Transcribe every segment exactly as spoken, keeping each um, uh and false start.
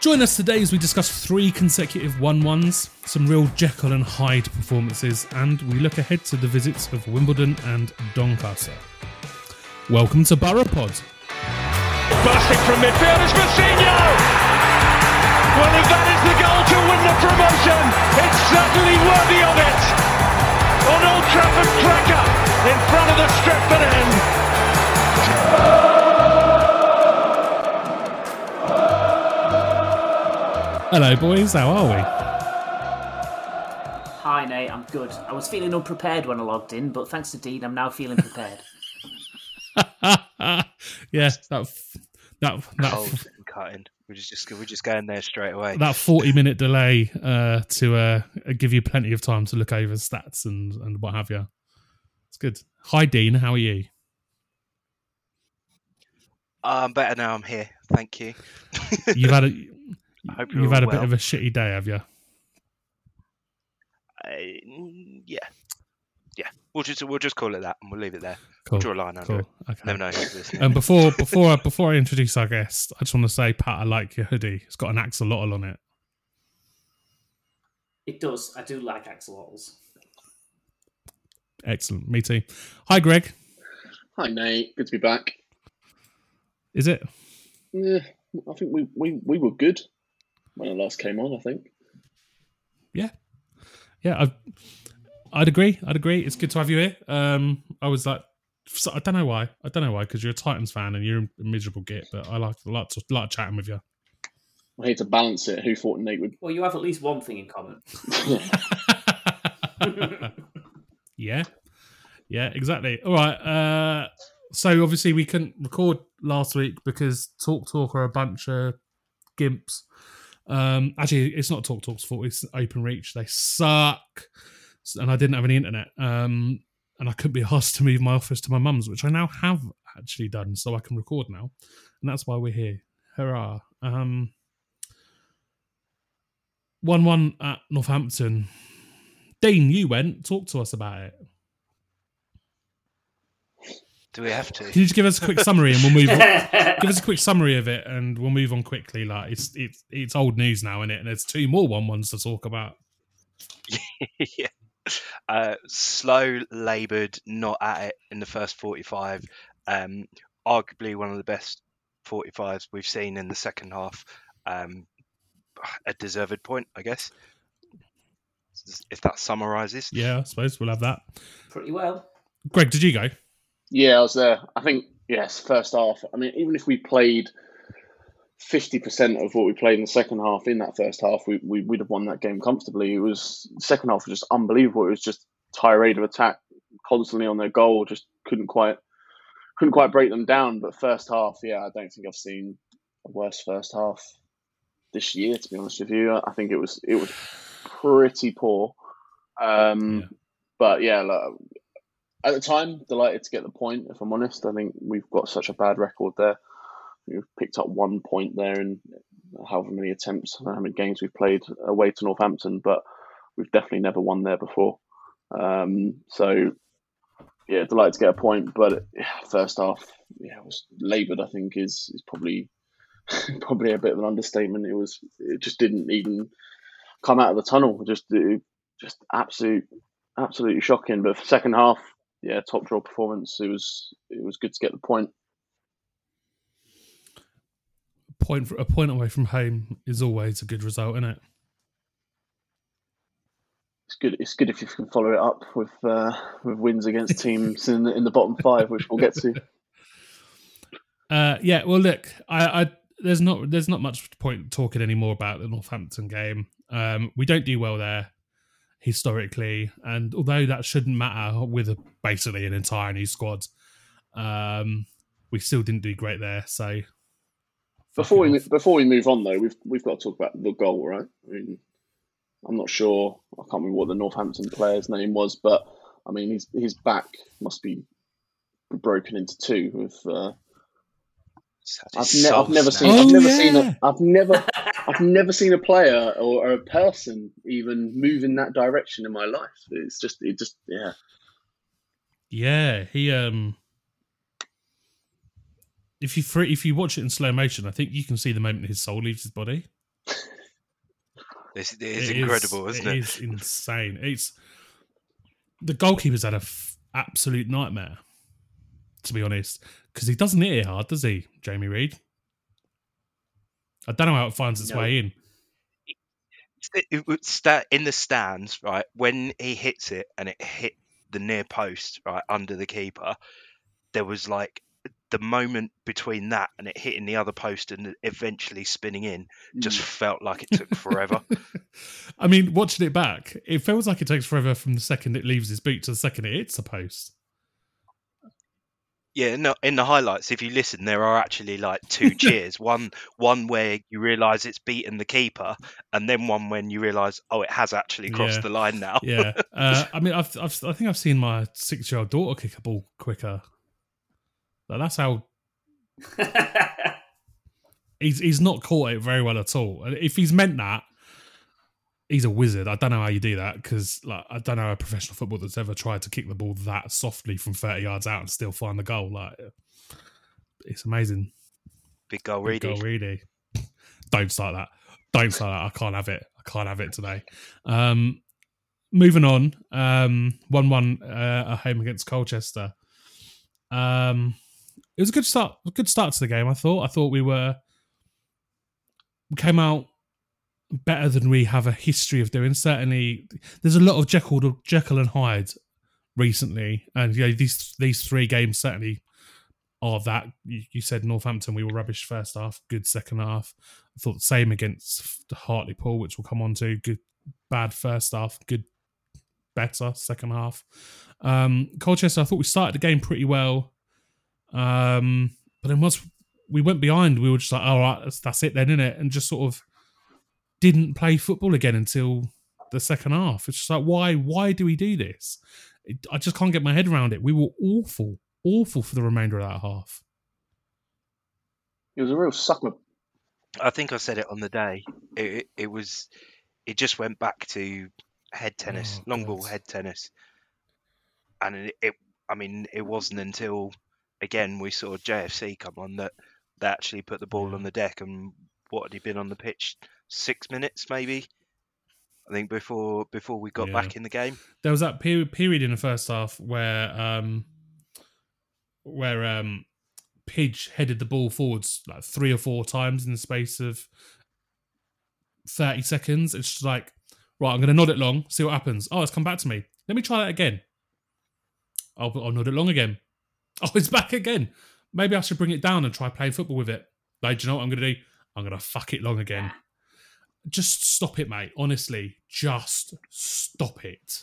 Join us today as we discuss three consecutive one-ones, some real Jekyll and Hyde performances, and we look ahead to the visits of Wimbledon and Doncaster. Welcome to Barrow Pod. Classic from midfield is Massino! Well, if that is the goal to win the promotion, it's certainly worthy of it! On Old Trafford cracker in front of the Stretford End. Hello, boys. How are we? Hi, Nate. I'm good. I was feeling unprepared when I logged in, but thanks to Dean, I'm now feeling prepared. yeah, that that that cold and cutting. We're just we're just going there straight away. That forty minute delay uh, to uh, give you plenty of time to look over stats and, and what have you. It's good. Hi, Dean. How are you? Uh, I'm better now. I'm here. Thank you. You've had a. I hope you're You've had a well. bit of a shitty day, have you? Uh, yeah, yeah. We'll just we'll just call it that, and we'll leave it there. Cool. Draw a line under cool. it. Okay. Never know who's listening. And before before I, before I introduce our guest, I just want to say, Pat, I like your hoodie. It's got an axolotl on it. It does. I do like axolotls. Excellent. Me too. Hi, Greg. Hi, Nate. Good to be back. Is it? Yeah, I think we we, we were good. When I last came on, I think. Yeah. Yeah, I've, I'd agree. I'd agree. It's good to have you here. Um, I was like, I don't know why. I don't know why, because you're a Titans fan and you're a miserable git, but I like a lot to, like chatting with you. I hate to balance it. Who thought Nate would... Well, you have at least one thing in common. yeah. Yeah, exactly. All right. Uh, so, obviously, we couldn't record last week because Talk Talk are a bunch of gimps. Um, actually, it's not Talk Talk's fault. It's OpenReach. They suck, and I didn't have any internet, um, and I couldn't be asked to move my office to my mum's, which I now have actually done, so I can record now, and that's why we're here. Hurrah! Um, one-one at Northampton. Dean, you went. Talk to us about it. Do we have to? Can you just give us a quick summary and we'll move on? Give us a quick summary of it and we'll move on quickly. Like it's it's it's old news now, isn't it? And there's two more one-ones to talk about. yeah. Uh, slow, laboured, not at it in the first forty-five. Um, arguably one of the best forty-fives we've seen in the second half. Um, a deserved point, I guess. If that summarises. Yeah, I suppose we'll have that. Pretty well. Greg, did you go? Yeah, I was there. I think, yes, first half. I mean, even if we played fifty percent of what we played in the second half in that first half, we, we, we'd have won that game comfortably. It was, second half was just unbelievable. It was just tirade of attack constantly on their goal. Just couldn't quite, couldn't quite break them down. But first half, yeah, I don't think I've seen a worse first half this year, to be honest with you. I think it was, it was pretty poor. Um, yeah. But yeah, like, at the time, delighted to get the point, if I'm honest. I think we've got such a bad record there. We've picked up one point there in however many attempts, I don't know how many games we've played away to Northampton, but we've definitely never won there before. Um, so, yeah, delighted to get a point. But yeah, first half, yeah, it was laboured, I think, is is probably probably a bit of an understatement. It was, it just didn't even come out of the tunnel. Just, it, just absolute, absolutely shocking. But second half, yeah, top draw performance. It was it was good to get the point. Point for, a point away from home is always a good result, isn't it? good. It's good if you can follow it up with uh, with wins against teams in the, in the bottom five, which we'll get to. Uh, yeah, well, look, I, I there's not there's not much point talking anymore about the Northampton game. Um, we don't do well there historically, and although that shouldn't matter with a, basically an entire new squad, um, we still didn't do great there. So before we off. before we move on, though, we've we've got to talk about the goal, right? I mean, I'm not sure. I can't remember what the Northampton player's name was, but I mean, his his back must be broken into two. With uh, I've, ne- I've never seen. Oh, I've never yeah. seen. A, I've never. I've never seen a player or, or a person even move in that direction in my life. It's just. It just. Yeah. Yeah. He. Um. If you free, if you watch it in slow motion, I think you can see the moment his soul leaves his body. It's, it is it incredible, is, isn't it? It is insane. It's the goalkeeper's had an f- absolute nightmare, to be honest, because he doesn't hit it hard, does he, Jamie Reid? I don't know how it finds its no. way in. It, it, in the stands, right, when he hits it and it hit the near post, right, under the keeper, there was like the moment between that and it hitting the other post and eventually spinning in just felt like it took forever. I mean, watching it back, it feels like it takes forever from the second it leaves his boot to the second it hits the post. Yeah, no, in the highlights, if you listen, there are actually like two cheers. One one where you realise it's beaten the keeper, and then one when you realise, oh, it has actually crossed yeah. the line now. yeah, uh, I mean, I've, I've, I think I've seen my six-year-old daughter kick a ball quicker. Like, that's how he's he's not caught it very well at all. And if he's meant that, he's a wizard. I don't know how you do that, because like I don't know a professional footballer that's ever tried to kick the ball that softly from thirty yards out and still find the goal. Like, it's amazing. Big goal, Reedy. Big goal, Reedy. Don't start that. Don't start that. I can't have it. I can't have it today. Um, moving on. Um, one-one uh, at home against Colchester. Um. It was a good start. A good start to the game. I thought. I thought we were we came out better than we have a history of doing. Certainly, there's a lot of Jekyll, Jekyll and Hyde recently, and you know these these three games certainly are that. You, you said Northampton, we were rubbish first half, good second half. I thought the same against Hartlepool, which we'll come on to. Good, bad first half, good, better second half. Um, Colchester, I thought we started the game pretty well. Um, but then once we went behind, we were just like, all right, that's, that's it then, innit? And just sort of didn't play football again until the second half. It's just like, why why do we do this? It, I just can't get my head around it. We were awful, awful for the remainder of that half. It was a real sucker. I think I said it on the day. It, it, it was, it just went back to head tennis, oh, long God. ball head tennis. And it, it, I mean, it wasn't until... Again, we saw J F C come on that they actually put the ball on the deck, and what had he been on the pitch? Six minutes, maybe. I think before before we got yeah. back in the game, there was that period period in the first half where um, where um, Pidge headed the ball forwards like three or four times in the space of thirty seconds. It's just like, right, I'm going to nod it long, see what happens. Oh, it's come back to me. Let me try that again. I'll, I'll nod it long again. Oh, it's back again. Maybe I should bring it down and try playing football with it. Like, do you know what I'm going to do? I'm going to fuck it long again. Just stop it, mate. Honestly, just stop it.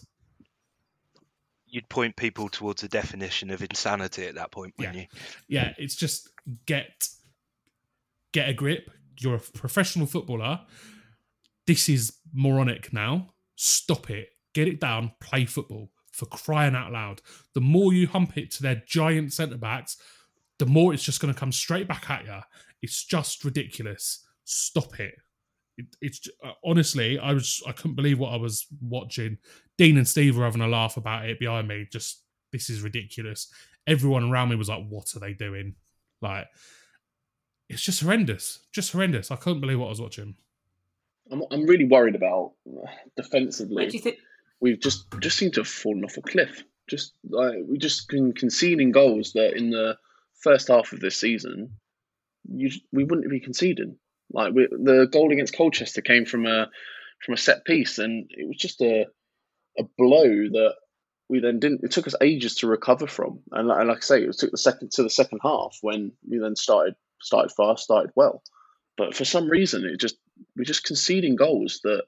You'd point people towards a definition of insanity at that point, wouldn't yeah. you? Yeah, it's just get get a grip. You're a professional footballer. This is moronic now. Stop it. Get it down. Play football. For crying out loud. The more you hump it to their giant centre-backs, the more it's just going to come straight back at you. It's just ridiculous. Stop it. it it's uh, Honestly, I was I couldn't believe what I was watching. Dean and Steve were having a laugh about it behind me. Just, this is ridiculous. Everyone around me was like, what are they doing? Like, it's just horrendous. Just horrendous. I couldn't believe what I was watching. I'm, I'm really worried about defensively. What do you think? We've just, just seemed to have fallen off a cliff. Just like we just been conceding goals that in the first half of this season, you, we wouldn't be conceding. Like we, the goal against Colchester came from a from a set piece, and it was just a a blow that we then didn't. It took us ages to recover from, and, and like I say, it took the second to the second half when we then started started fast, started well, but for some reason it just we're just conceding goals that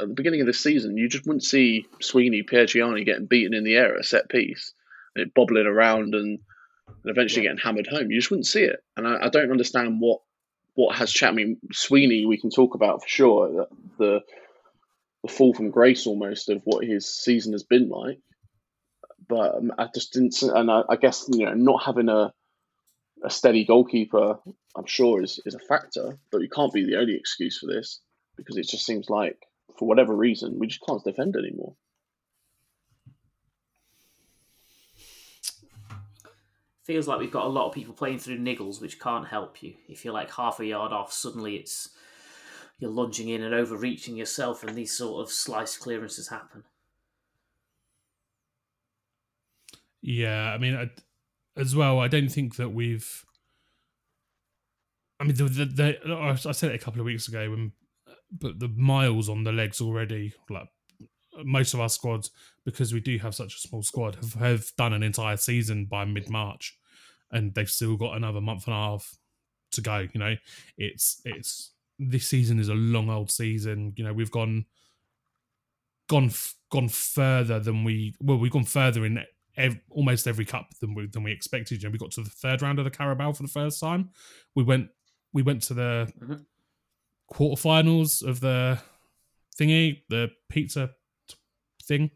at the beginning of the season you just wouldn't see Sweeney, Piergiani getting beaten in the air at a set piece, and it bobbling around and, and eventually getting hammered home. You just wouldn't see it, and I, I don't understand what what has changed. I mean, Sweeney we can talk about for sure, that the the fall from grace almost of what his season has been like. But um, I just didn't, and I, I guess, you know, not having a a steady goalkeeper, I'm sure, is, is a factor. But you can't be the only excuse for this, because it just seems like, for whatever reason, we just can't defend anymore. Feels like we've got a lot of people playing through niggles, which can't help you. If you're like half a yard off, suddenly it's you're lunging in and overreaching yourself, and these sort of slice clearances happen. Yeah, I mean, I, as well, I don't think that we've... I mean, the, the, the, I said it a couple of weeks ago, when, but the miles on the legs already, like most of our squad, because we do have such a small squad, have, have done an entire season by mid-March, and they've still got another month and a half to go, you know? It's... it's this season is a long old season. You know, we've gone gone gone further than we well we've gone further in ev- almost every cup than we than we expected. You know, we got to the third round of the Carabao for the first time. We went we went to the mm-hmm. quarterfinals of the thingy, the pizza thing,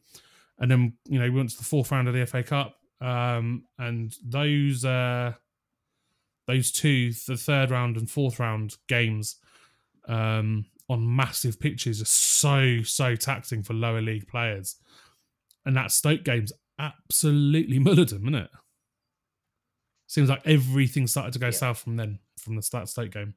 and then, you know, we went to the fourth round of the F A Cup. Um, and those uh, those two, the third round and fourth round games, Um, on massive pitches, are so so taxing for lower league players, and that Stoke game's absolutely mullered them, isn't it? Seems like everything started to go yeah. south from then, from the start Stoke game,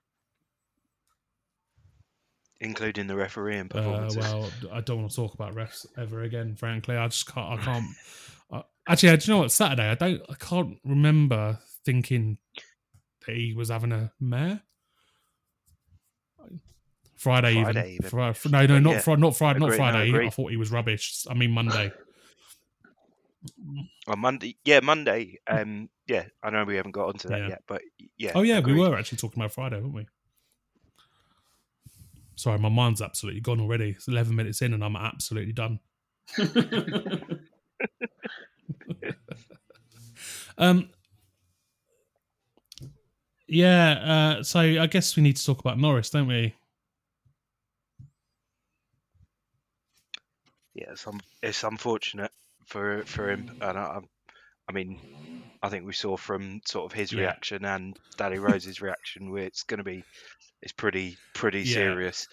including the refereeing performances. Uh, well, I don't want to talk about refs ever again. Frankly, I just can't. I can't. I, actually, do you know what? Saturday, I don't. I can't remember thinking that he was having a mare. Friday, Friday even. even. Fr- no, no, not yeah. fr- not Friday, agreed, not Friday. No, I thought he was rubbish. I mean Monday. On Monday, yeah, Monday. Um, yeah, I know we haven't got onto that yeah. yet, but yeah. Oh yeah, agreed. We were actually talking about Friday, weren't we? Sorry, my mind's absolutely gone already. It's eleven minutes in, and I'm absolutely done. um. Yeah, uh, so I guess we need to talk about Norris, don't we? Yeah, it's, un- it's unfortunate for for him, and I, I mean, I think we saw from sort of his yeah. reaction and Danny Rose's reaction, where it's going to be, it's pretty pretty yeah. serious.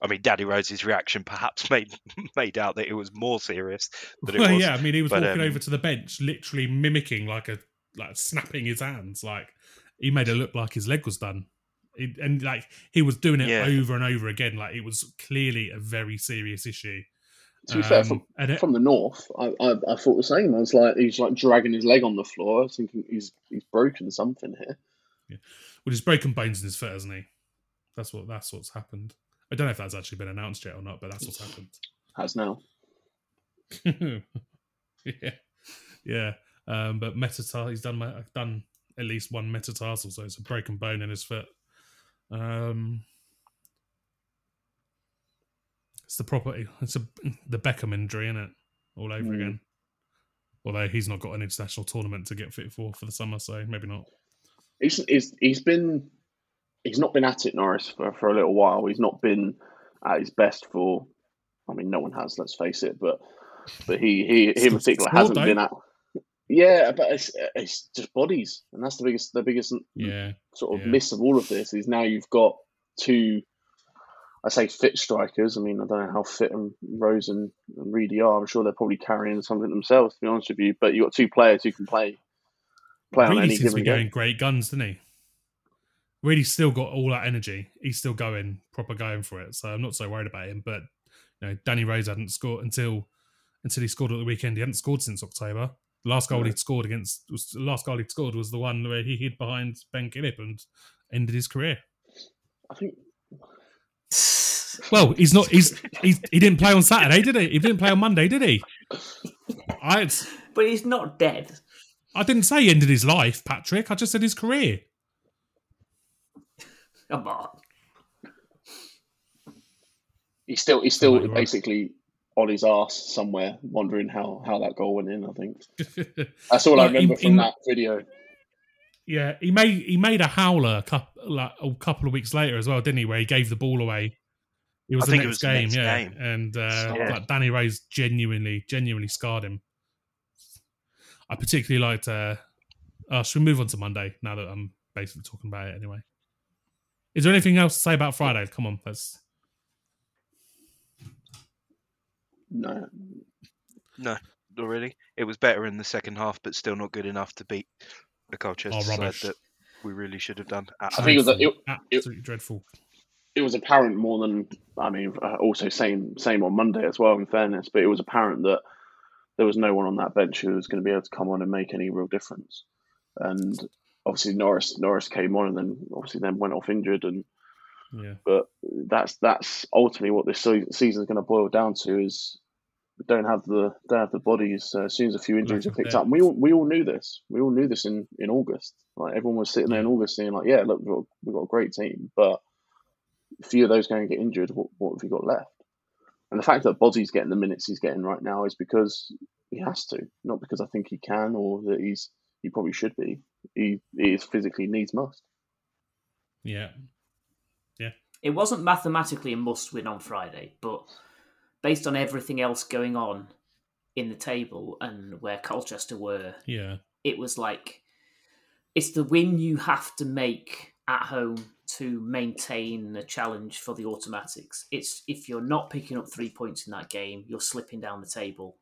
I mean, Danny Rose's reaction perhaps made made out that it was more serious than well, it was. Yeah, I mean, he was but, walking um, over to the bench, literally mimicking like a like snapping his hands, like. He made it look like his leg was done. It, and like he was doing it yeah. over and over again. Like it was clearly a very serious issue. To be um, fair, from, it, from the north, I, I, I thought the same. I was like, he was like dragging his leg on the floor. I was thinking he's he's broken something here. Yeah. Well, he's broken bones in his foot, hasn't he? That's what that's what's happened. I don't know if that's actually been announced yet or not, but that's what's happened. Has now. yeah, yeah. Um, but Metatar, he's done done. at least one metatarsal, so it's a broken bone in his foot. Um, it's the property. It's a, the Beckham injury, isn't it? All over mm. again. Although he's not got an international tournament to get fit for for the summer, so maybe not. He's he's, he's been he's not been at it, Norris, for, for a little while. He's not been at his best for. I mean, no one has. Let's face it, but but he he, he in particular hasn't been at. Yeah, but it's, it's just bodies, and that's the biggest, the biggest yeah, sort of yeah. miss of all of this is now you've got two, I say fit strikers. I mean, I don't know how fit and Rose and, and Reedy are. I'm sure they're probably carrying something themselves, to be honest with you. But you've got two players who can play, play Reedy on any given game. Reedy's been going great guns, didn't he? Reedy's still got all that energy. He's still going proper going for it. So I'm not so worried about him. But you know, Danny Rose hadn't scored until until he scored at the weekend. He hadn't scored since October. The last goal he'd scored against was the last goal he'd scored was the one where he hid behind Ben Gillip and ended his career. I think Well, he's not. He's, he's he didn't play on Saturday, did he? He didn't play on Monday, did he? I had, but he's not dead. I didn't say he ended his life, Patrick. I just said his career. Come on. He's still he's still oh, basically right. on his arse somewhere, wondering how, how that goal went in. I think that's all yeah, I remember he, from he, that video. Yeah, he made he made a howler a couple, like, a couple of weeks later as well, didn't he? Where he gave the ball away. It was, I the, think next it was game, the next yeah. game, and, uh, yeah. And like Danny Rose genuinely, genuinely scarred him. I particularly liked. Uh, uh, should we move on to Monday now that I'm basically talking about it anyway? Is there anything else to say about Friday? Come on, let's. No, no, not really. It was better in the second half, but still not good enough to beat the Colchester oh, side that we really should have done. I think it was a, it, absolutely it, dreadful. It was apparent more than I mean. Also, same same on Monday as well. In fairness, but it was apparent that there was no one on that bench who was going to be able to come on and make any real difference. And obviously, Norris Norris came on and then obviously then went off injured. And yeah, but that's that's ultimately what this season is going to boil down to is. Don't have the don't have the bodies. Uh, as soon as a few injuries are picked up, and we all we all knew this. We all knew this in, in August. Like everyone was sitting there in August saying, like, yeah, look, we've got, we've got a great team, but a few of those going to get injured. What what have you got left? And the fact that Bozzie's getting the minutes he's getting right now is because he has to, not because I think he can or that he's he probably should be. He, he is physically needs must. Yeah, yeah. It wasn't mathematically a must win on Friday, but. Based on everything else going on in the table and where Colchester were, yeah, it was like it's the win you have to make at home to maintain a challenge for the automatics. It's if you're not picking up three points in that game, you're slipping down the table.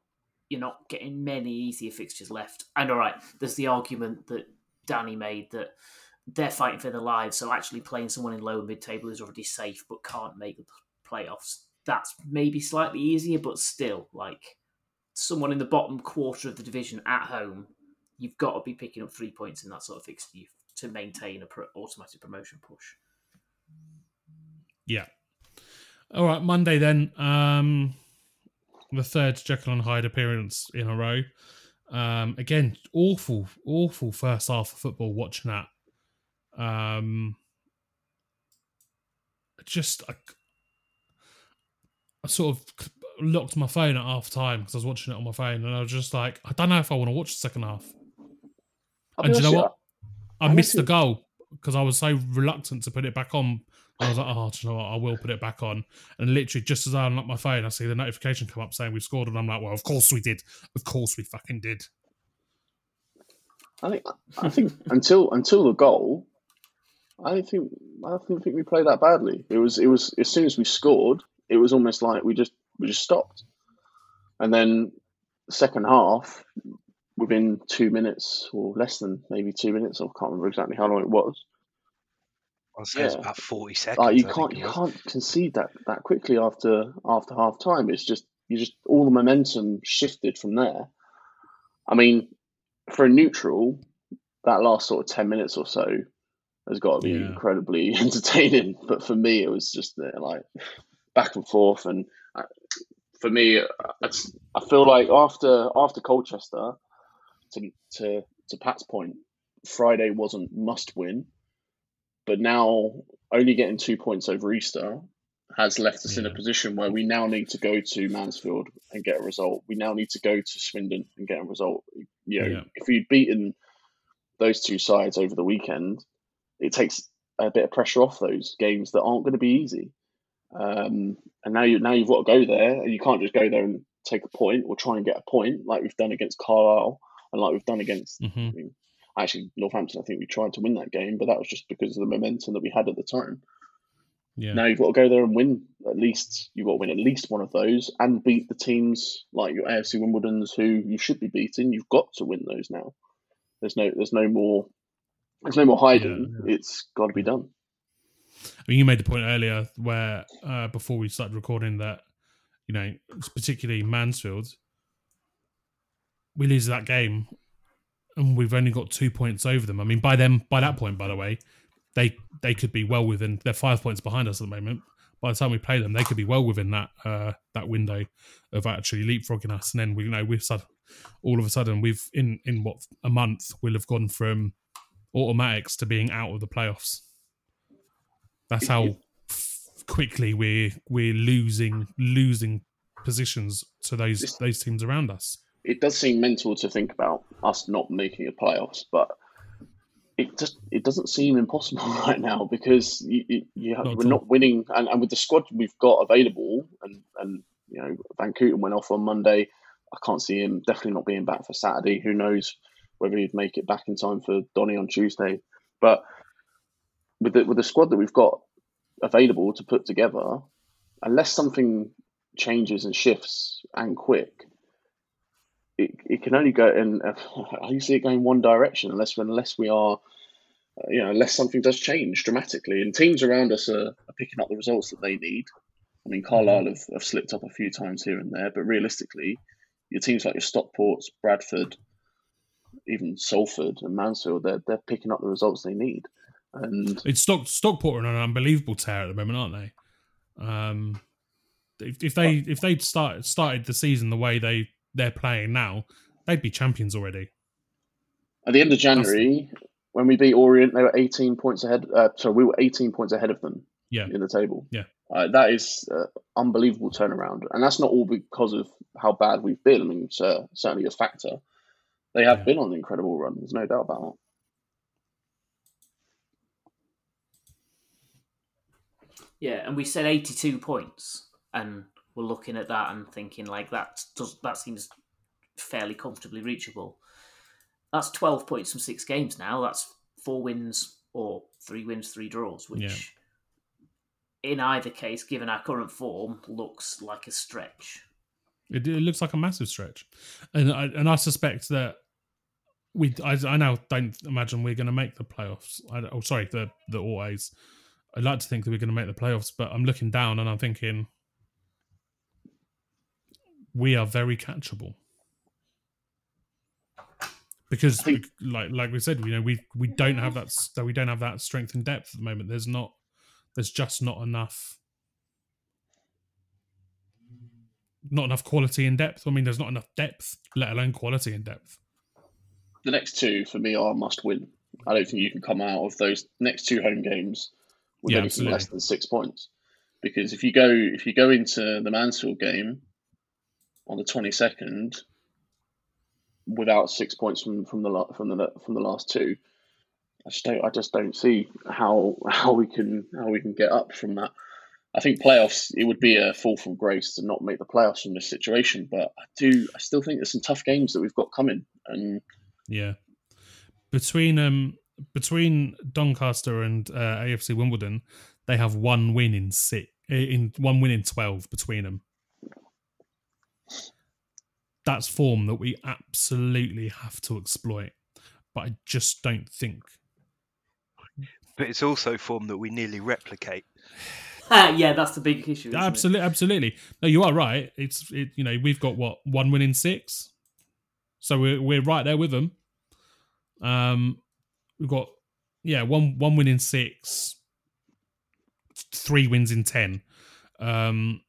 You're not getting many easier fixtures left. And all right, there's the argument that Danny made that they're fighting for their lives, so actually playing someone in low and mid-table who's already safe but can't make the playoffs. That's maybe slightly easier, but still, like, someone in the bottom quarter of the division at home, you've got to be picking up three points in that sort of fixture to maintain an pro- automatic promotion push. Yeah. All right, Monday then. Um, the third Jekyll and Hyde appearance in a row. Um, again, awful, awful first half of football watching that. Um, just... I, I sort of locked my phone at half time because I was watching it on my phone, and I was just like, I don't know if I want to watch the second half. I'll and do you know what? I, I missed the goal because I was so reluctant to put it back on. I was like, oh, do you know what? I will put it back on. And literally, just as I unlocked my phone, I see the notification come up saying we've scored, and I'm like, well, of course we did. Of course we fucking did. I think. I think until until the goal, I don't think I don't think we played that badly. It was it was as soon as we scored. It was almost like we just we just stopped, and then second half, within two minutes or less than maybe two minutes, I can't remember exactly how long it was. I'd say yeah. It's about forty seconds. Like you I can't you can't concede that, that quickly after after half time. It's just you just all the momentum shifted from there. I mean, for a neutral, that last sort of ten minutes or so has got to be yeah. incredibly entertaining. But for me, it was just uh, like. Back and forth, and for me, it's, I feel like after after Colchester, to to to Pat's point, Friday wasn't must win, but now only getting two points over Easter has left us yeah. in a position where we now need to go to Mansfield and get a result. We now need to go to Swindon and get a result. You know, yeah. if we'd beaten those two sides over the weekend, it takes a bit of pressure off those games that aren't going to be easy. Um, and now you now you've got to go there, and you can't just go there and take a point or try and get a point like we've done against Carlisle and like we've done against mm-hmm. I mean, actually Northampton. I think we tried to win that game, but that was just because of the momentum that we had at the time. Yeah. Now you've got to go there and win at least you've got to win at least one of those and beat the teams like your A F C Wimbledons who you should be beating. You've got to win those now. There's no there's no more there's no more hiding. Yeah, yeah. It's got to be done. I mean, you made the point earlier where uh, before we started recording that, you know, particularly Mansfield, we lose that game and we've only got two points over them. I mean, by them, by that point, by the way, they they could be well within, they're five points behind us at the moment, by the time we play them, they could be well within that uh, that window of actually leapfrogging us. And then we, you know, we've sudden, all of a sudden we've in in what a month we'll have gone from automatics to being out of the playoffs. That's how quickly we're we're losing losing positions to those this, those teams around us. It does seem mental to think about us not making the playoffs, but it just it doesn't seem impossible right now, because you, you, you have, not we're not winning, and, and with the squad we've got available, and and you know, Van Kooten went off on Monday. I can't see him definitely not being back for Saturday. Who knows whether he'd make it back in time for Donny on Tuesday, but with the, with the squad that we've got available to put together, unless something changes and shifts and quick, it, it can only go in. I uh, see it going one direction unless unless we are, uh, you know, unless something does change dramatically. And teams around us are, are picking up the results that they need. I mean, Carlisle have, have slipped up a few times here and there, but realistically, your teams like your Stockports, Bradford, even Salford and Mansfield, they're they're picking up the results they need. And it's Stock, Stockport are on an unbelievable tear at the moment, aren't they? Um, if, if they if they'd start, started the season the way they they're playing now, they'd be champions already. At the end of January, That's... when we beat Orient, they were eighteen points ahead. Uh, sorry, we were eighteen points ahead of them. Yeah. In the table. Yeah. Uh, that is uh, unbelievable turnaround, and that's not all because of how bad we've been. I mean, it's uh, certainly a factor. They have yeah. been on an incredible run. There's no doubt about that. Yeah, and we said eighty-two points, and we're looking at that and thinking like that does that seems fairly comfortably reachable. That's twelve points from six games now. That's four wins or three wins, three draws, which yeah. in either case, given our current form, looks like a stretch. It, it looks like a massive stretch, and I, and I suspect that we I, I now don't imagine we're going to make the playoffs. I, oh, sorry, the the All-A's. I'd like to think that we're going to make the playoffs, but I'm looking down and I'm thinking we are very catchable, because, think, like like we said, you know, we we don't have that we don't have that strength and depth at the moment. There's not, there's just not enough, not enough quality and depth. I mean, there's not enough depth, let alone quality and depth. The next two for me are must win. I don't think you can come out of those next two home games with yeah, anything less than six points, because if you go if you go into the Mansfield game on the twenty-second without six points from, from the from the from the last two, I just don't I just don't see how how we can how we can get up from that. I think playoffs, it would be a fall from grace to not make the playoffs from this situation, but I do I still think there's some tough games that we've got coming, and yeah, between um. between Doncaster and uh, A F C Wimbledon, they have one win in six, in one win in twelve between them. That's form that we absolutely have to exploit, but I just don't think. But it's also form that we nearly replicate. Uh, yeah, that's the big issue. Absolutely, absolutely. No, you are right. It's it, you know, we've got what, one win in six, so we're we're right there with them. Um. We've got, yeah, one one win in six, three wins in ten. Um,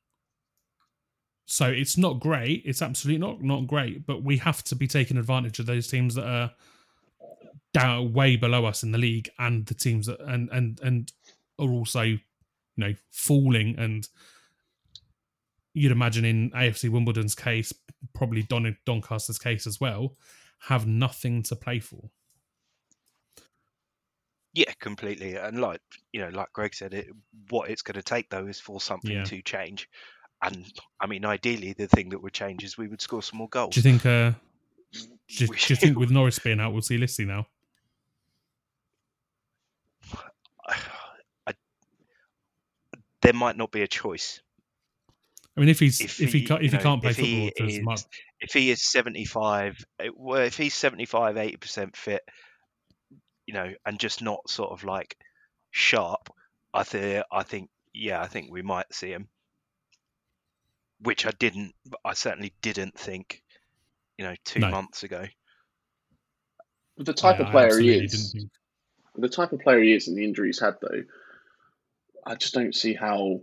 so it's not great. It's absolutely not not great, but we have to be taking advantage of those teams that are down way below us in the league, and the teams that and and and are also, you know, falling. And you'd imagine in A F C Wimbledon's case, probably Don, Doncaster's case as well, have nothing to play for. Yeah, completely. And like, you know, like Greg said, it, what it's going to take, though, is for something yeah. to change. And, I mean, ideally, the thing that would change is we would score some more goals. Do you think uh, do, do you think with Norris being out, we'll see Listy now? I, there might not be a choice. I mean, if he's if, if he, he can't, if you know, he can't play if football, he is, much... if he is seventy-five, well, if he's seventy-five, eighty percent fit, you know, and just not sort of like sharp, I think, I think, yeah, I think we might see him, which I didn't, I certainly didn't think, you know, two no. months ago. But the type yeah, of player he is, think... the type of player he is and the injuries had, though, I just don't see how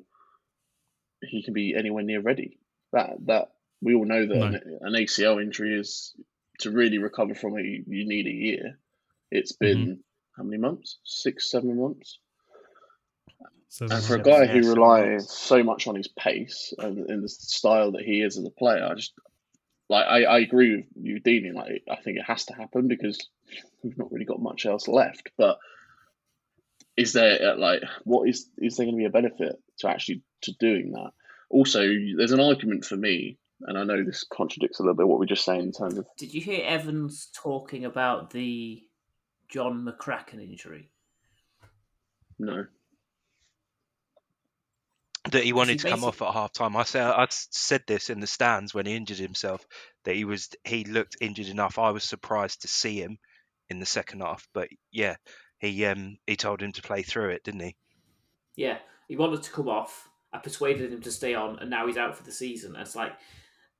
he can be anywhere near ready. That that we all know that no. an A C L injury is, to really recover from it, you, you need a year. It's been mm-hmm. how many months? Six, seven months. Seven, and for a guy who relies so much on his pace and in the style that he is as a player, I just like I, I agree with you, Dean. Like I think it has to happen because we've not really got much else left. But is there like what is is there going to be a benefit to actually to doing that? Also, there's an argument for me, and I know this contradicts a little bit what we were just saying in terms of. Did you hear Evans talking about the John McCracken injury? No. That he wanted he to basically... come off at half time. I said I said this in the stands when he injured himself that he was he looked injured enough. I was surprised to see him in the second half, but yeah, he um he told him to play through it, didn't he? Yeah, he wanted to come off. I persuaded him to stay on, and now he's out for the season. And it's like,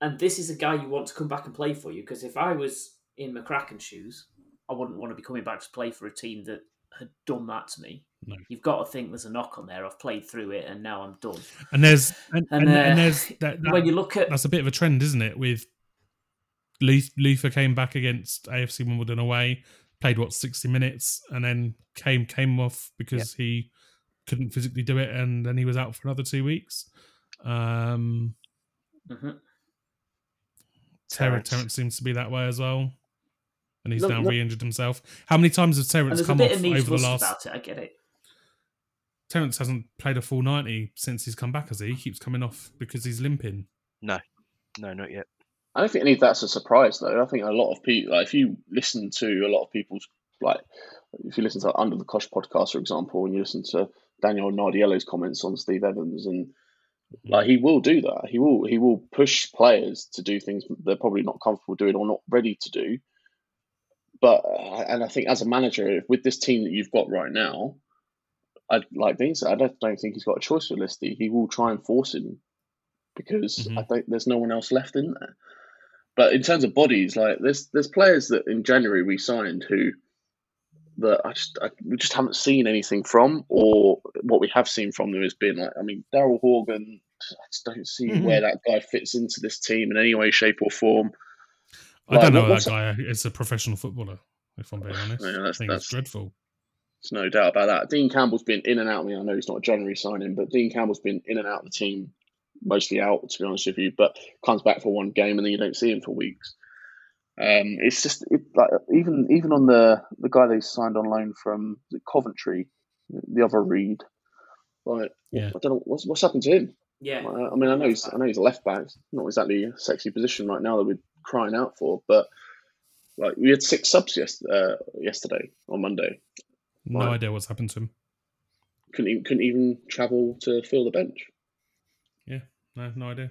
and this is a guy you want to come back and play for you, because if I was in McCracken's shoes, I wouldn't want to be coming back to play for a team that had done that to me. No. You've got to think there's a knock on there. I've played through it, and now I'm done. And there's and, and, uh, and there's that, that, when you look at that's a bit of a trend, isn't it? With Luther came back against A F C Wimbledon away, played what sixty minutes, and then came came off because yeah. he couldn't physically do it, and then he was out for another two weeks. Um, mm-hmm. Terrence. Terrence seems to be that way as well, and he's look, now look. re-injured himself. How many times has Terrence come off over the last? About it, I get it. Terrence hasn't played a full ninety since he's come back, has he? He keeps coming off because he's limping. No, no, not yet. I don't think any of that's a surprise, though. I think a lot of people, like, if you listen to a lot of people's, like, if you listen to Under the Cosh podcast, for example, and you listen to Daniel Nardiello's comments on Steve Evans, and like he will do that. He will he will push players to do things they're probably not comfortable doing or not ready to do. But and I think as a manager with this team that you've got right now, I like Dean said, I don't, don't think he's got a choice with Listy. He will try and force him because mm-hmm. I think there's no one else left in there. But in terms of bodies, like there's there's players that in January we signed who. That I just I, we just haven't seen anything from, or what we have seen from them has been like I mean Daryl Horgan. I just don't see mm-hmm. where that guy fits into this team in any way, shape, or form. I like, don't know what, that guy. It's a professional footballer, if I'm being honest. Yeah, that's, I think that's, it's dreadful. There's no doubt about that. Dean Campbell's been in and out. I mean, I know he's not a January signing, but Dean Campbell's been in and out of the team, mostly out to be honest with you. But comes back for one game and then you don't see him for weeks. Um, it's just it, like even even on the, the guy they signed on loan from Coventry, the other Reed. Like, yeah. I don't know what's what's happened to him. Yeah, I mean, I know he's I know he's a left back. It's not exactly a sexy position right now that we're crying out for. But like, we had six subs yes, uh, yesterday on Monday. No like, idea what's happened to him. Couldn't even, couldn't even travel to fill the bench. Yeah, no, no idea.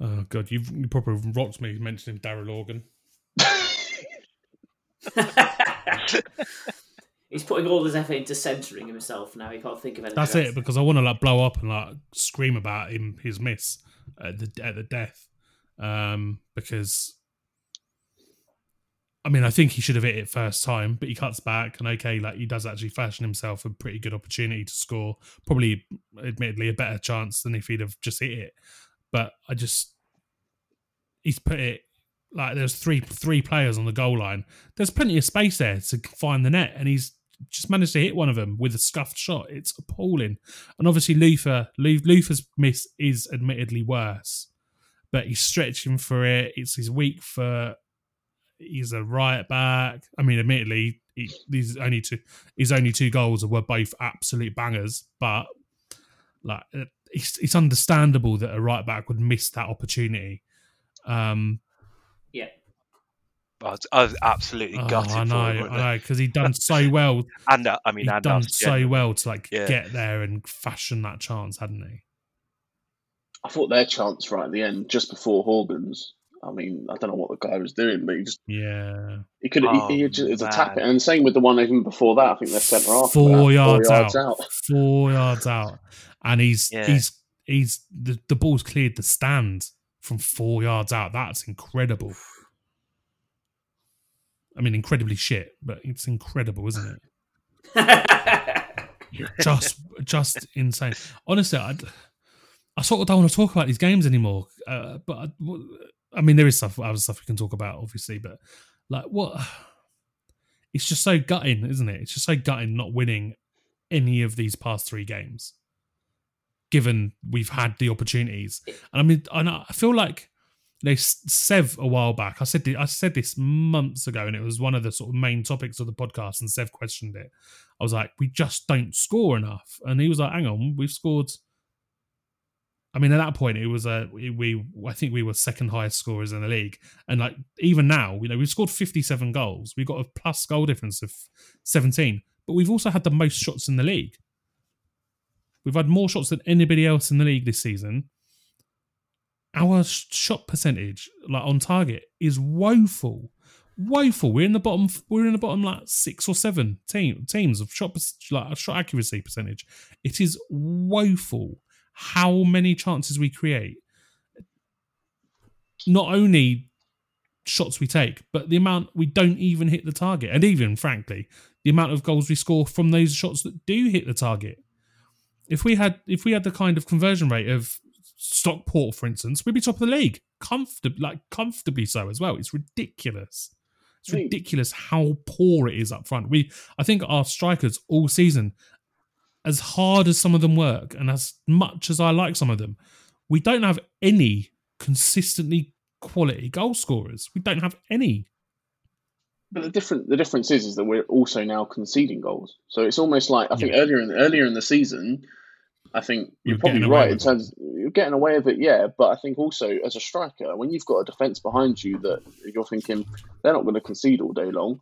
Oh, God, you've you probably rocked me mentioning Daryl Organ. He's putting all his effort into censoring himself now. He can't think of anything That's else. It, because I want to like blow up and like scream about him, his miss at the, at the death. Um, because, I mean, I think he should have hit it first time, but he cuts back and, okay, like he does actually fashion himself a pretty good opportunity to score. Probably, admittedly, a better chance than if he'd have just hit it. But I just, he's put it, like there's three three players on the goal line. There's plenty of space there to find the net, and he's just managed to hit one of them with a scuffed shot. It's appalling. And obviously Luther, Luther's miss is admittedly worse, but he's stretching for it. It's his weak foot. He's a right back. I mean, admittedly, he, he's only two, his only two goals were both absolute bangers, but like... It's, it's understandable that a right back would miss that opportunity. Um, yeah, I was, I was absolutely oh, gutted. I know, for him, I know, because he'd done so well. and uh, I mean, he'd and done us, so yeah. well to like yeah. get there and fashion that chance, hadn't he? I thought their chance right at the end, just before Horgan's. I mean, I don't know what the guy was doing, but he just yeah, he could oh, he, he just it's a tap it, and same with the one even before that. I think they're centre half four yards out, four yards out, and he's yeah. he's he's the, the ball's cleared the stand from four yards out. That's incredible. I mean, incredibly shit, but it's incredible, isn't it? just, just insane. Honestly, I, I sort of don't want to talk about these games anymore. Uh, but I, I mean, there is stuff, other stuff we can talk about, obviously. But like, what? It's just so gutting, isn't it? It's just so gutting not winning any of these past three games, given we've had the opportunities. And I mean, and I feel like they Sev a while back. I said this, I said this months ago, and it was one of the sort of main topics of the podcast. And Sev questioned it. I was like, we just don't score enough. And he was like, hang on, we've scored. I mean, at that point, it was a we. I think we were second highest scorers in the league, and like even now, you know, we've scored fifty-seven goals. We've got a plus goal difference of seventeen, but we've also had the most shots in the league. We've had more shots than anybody else in the league this season. Our shot percentage, like on target, is woeful, woeful. We're in the bottom. We're in the bottom like six or seven team, teams of shot like shot accuracy percentage. It is woeful how many chances we create, not only shots we take, but the amount we don't even hit the target, and even, frankly, the amount of goals we score from those shots that do hit the target. If we had if we had the kind of conversion rate of Stockport, for instance, we'd be top of the league, comfortably, like comfortably so as well. It's ridiculous. It's ridiculous how poor it is up front. We, I think, our strikers all season, as hard as some of them work and as much as I like some of them, we don't have any consistently quality goal scorers. We don't have any. But the different the difference is is that we're also now conceding goals. So it's almost like I think yeah. earlier in earlier in the season, I think you're, you're probably right in terms of, you're getting away with it, yeah. But I think also as a striker, when you've got a defence behind you that you're thinking they're not going to concede all day long,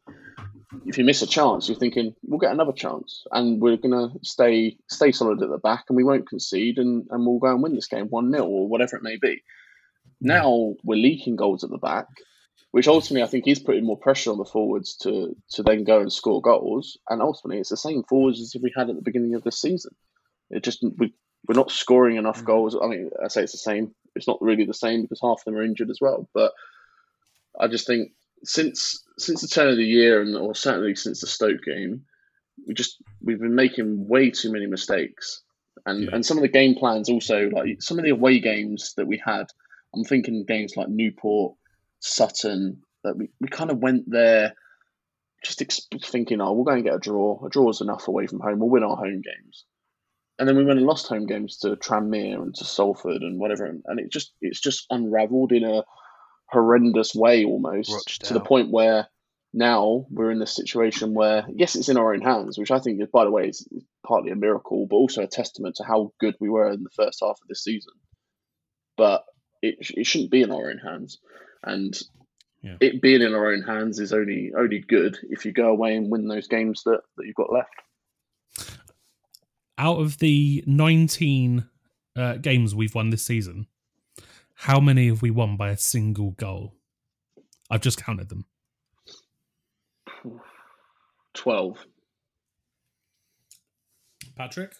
if you miss a chance, you're thinking we'll get another chance, and we're going to stay stay solid at the back, and we won't concede, and, and we'll go and win this game one nil or whatever it may be. Now we're leaking goals at the back, which ultimately I think is putting more pressure on the forwards to to then go and score goals. And ultimately, it's the same forwards as we had at the beginning of this season. It just we we're not scoring enough goals. I mean, I say it's the same. It's not really the same because half of them are injured as well. But I just think since. Since the turn of the year, and or certainly since the Stoke game, we just we've been making way too many mistakes, and yeah. and some of the game plans also, like some of the away games that we had. I'm thinking games like Newport, Sutton, that we, we kind of went there just ex- thinking, oh, we'll go and get a draw. A draw is enough away from home. We'll win our home games, and then we went and lost home games to Tranmere and to Salford and whatever, and it just it's just unravelled in a horrendous way almost, Rutched to out. The point where now we're in this situation where, yes, it's in our own hands, which I think, is, by the way, is partly a miracle, but also a testament to how good we were in the first half of this season. But it it shouldn't be in our own hands. And yeah. it being in our own hands is only only good if you go away and win those games that, that you've got left. Out of the nineteen uh, games we've won this season, how many have we won by a single goal? I've just counted them. twelve. Patrick?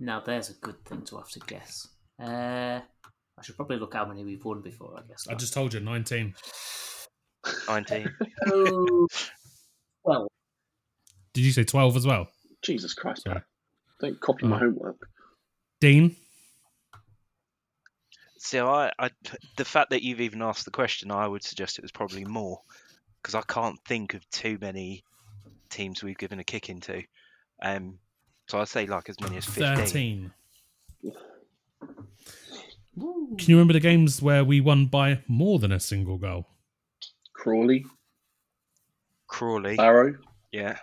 Now there's a good thing to have to guess. Uh, I should probably look how many we've won before, I guess. I just told you, nineteen. nineteen. Oh, twelve. Did you say twelve as well? Jesus Christ, man. Yeah. Don't copy my homework. Dean? So I, I, the fact that you've even asked the question, I would suggest it was probably more, because I can't think of too many teams we've given a kick into. Um, so I'd say like as many as fifteen. thirteen. Can you remember the games where we won by more than a single goal? Crawley. Crawley. Barrow. Yeah.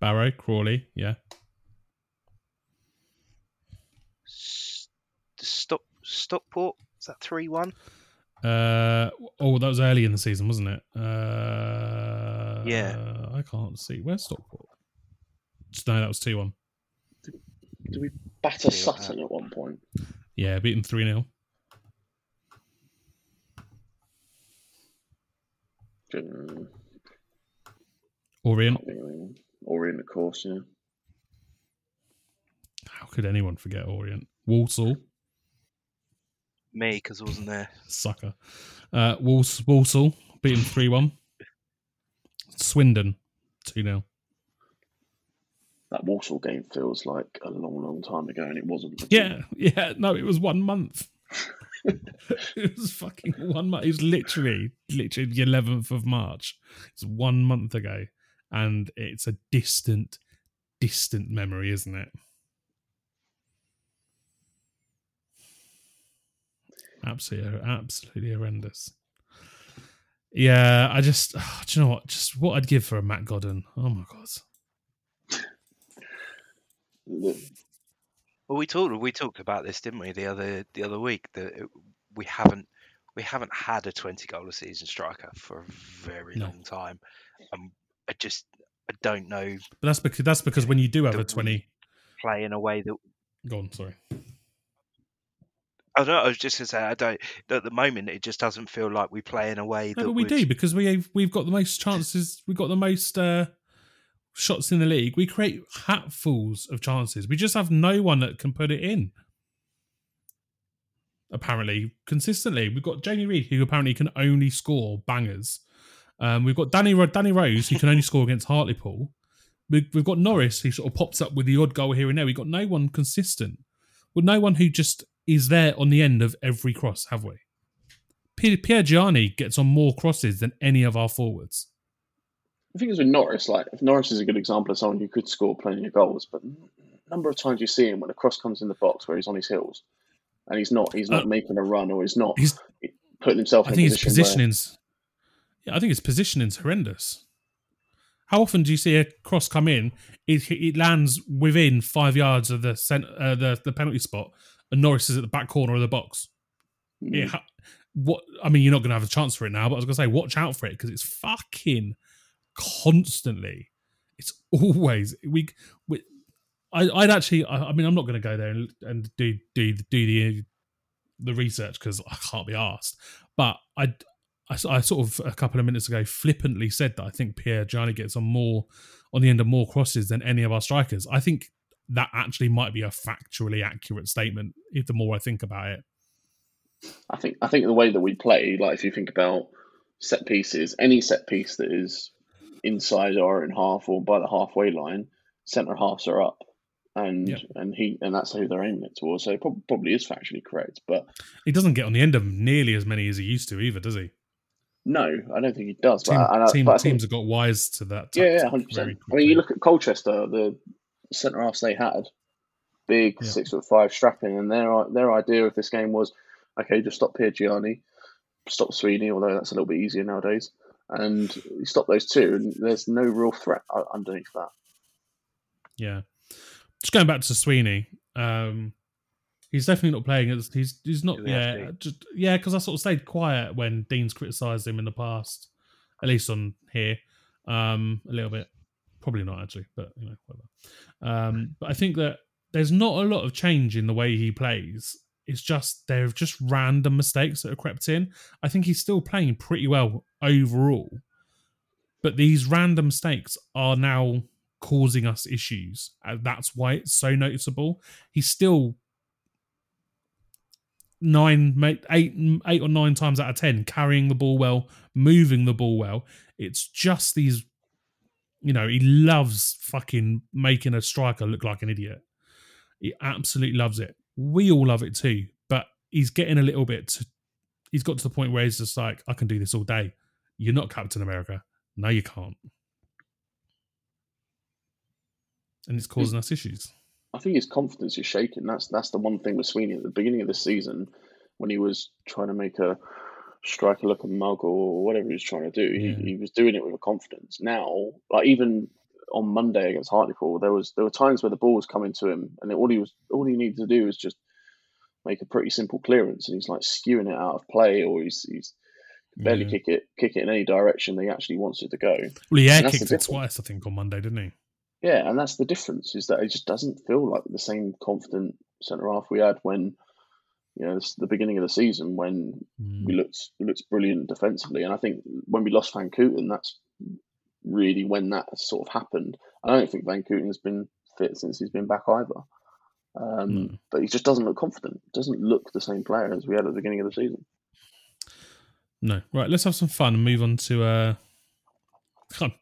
Barrow, Crawley, yeah. Stock Stockport, is that three one? Uh, oh, that was early in the season, wasn't it? Uh, yeah. Uh, I can't see. Where's Stockport? No, that was two one. Did, did we batter three Sutton one. At one point? Yeah, beaten three nil. Um, Orient. Orient, of course, yeah. How could anyone forget Orient? Walsall. me because I wasn't there. Sucker. Uh, Wals- Walsall beat him three one. Swindon two nil. That Walsall game feels like a long, long time ago, and it wasn't. Yeah, yeah, no, it was one month. It was fucking one month. It was literally, literally the eleventh of March. It's one month ago, and it's a distant, distant memory, isn't it? Absolutely, absolutely horrendous. Yeah, I just, oh, do you know what? Just what I'd give for a Matt Godden. Oh my God. Well, we talked we talked about this, didn't we, the other the other week, that we haven't we haven't had a twenty goal a season striker for a very no. long time, and I just I don't know. But that's because that's because when you do have a twenty, play in a way that. Go on, sorry. I don't. I was just going to say I don't. At the moment, it just doesn't feel like we play in a way no, that. But we would... do because we've we've got the most chances. We've got the most. Uh... shots in the league. We create hatfuls of chances. We just have no one that can put it in. Apparently, consistently. We've got Jamie Reid, who apparently can only score bangers. Um, we've got Danny, Danny Rose, who can only score against Hartlepool. We've, we've got Norris, who sort of pops up with the odd goal here and there. We've got no one consistent. With no one who just is there on the end of every cross, have we? Piergiani gets on more crosses than any of our forwards. The thing is with Norris, like if Norris is a good example of someone who could score plenty of goals, but a number of times you see him when a cross comes in the box where he's on his heels, and he's not he's not uh, making a run, or he's not he's, putting himself. I in think a his positioning's. Where... Yeah, I think his positioning's horrendous. How often do you see a cross come in? It, it lands within five yards of the cent, uh, the the penalty spot, and Norris is at the back corner of the box. Mm. Yeah, what I mean, you're not going to have a chance for it now. But I was going to say, watch out for it because it's fucking. Constantly, it's always we. we I, I'd actually. I, I mean, I'm not going to go there and, and do do do the the research because I can't be asked. But I, I, I sort of a couple of minutes ago flippantly said that I think Piergiani gets on more on the end of more crosses than any of our strikers. I think that actually might be a factually accurate statement. If the more I think about it, I think I think the way that we play, like if you think about set pieces, any set piece that is. Inside our own half or by the halfway line, centre halves are up, and yeah. and he and that's who they're aiming it towards. So it probably, probably is factually correct, but he doesn't get on the end of nearly as many as he used to either, does he? No, I don't think he does. Team, but, and team, I, but teams think, have got wise to that. Yeah, yeah, hundred percent. I mean, you look at Colchester, the centre halves they had, big yeah. six foot five, strapping, and their their idea of this game was, okay, just stop Piergiani, stop Sweeney, although that's a little bit easier nowadays. And you stop those two, and there's no real threat underneath that. Yeah, just going back to Sweeney, um, he's definitely not playing. He's he's not. Yeah, just, yeah, because I sort of stayed quiet when Dean's criticised him in the past, at least on here, um, a little bit. Probably not actually, but you know, whatever. Um, but I think that there's not a lot of change in the way he plays. It's just there are just random mistakes that are crept in. I think he's still playing pretty well overall, but these random mistakes are now causing us issues. And that's why it's so noticeable. He's still nine, eight, eight or nine times out of ten carrying the ball well, moving the ball well. It's just these, you know, he loves fucking making a striker look like an idiot. He absolutely loves it. We all love it too, but he's getting a little bit... To, he's got to the point where he's just like, I can do this all day. You're not Captain America. No, you can't. And it's causing us issues. I think his confidence is shaken. That's that's the one thing with Sweeney at the beginning of the season when he was trying to make a striker look a mug or whatever he was trying to do. Yeah. He, he was doing it with a confidence. Now, like even... on Monday against Hartlepool, there was there were times where the ball was coming to him, and all he was all he needed to do was just make a pretty simple clearance, and he's like skewing it out of play, or he's he's barely yeah. kick it kick it in any direction that he actually wants it to go. Well, he air kicked it twice, I think, on Monday, didn't he? Yeah, and that's the difference is that it just doesn't feel like the same confident centre half we had when you know the beginning of the season when mm. we looked we looked brilliant defensively, and I think when we lost Van Kooten, that's. Really when that sort of happened. I don't think Van Kooten has been fit since he's been back either. Um, mm. But he just doesn't look confident. Doesn't look the same player as we had at the beginning of the season. No. Right, let's have some fun and move on to... Uh...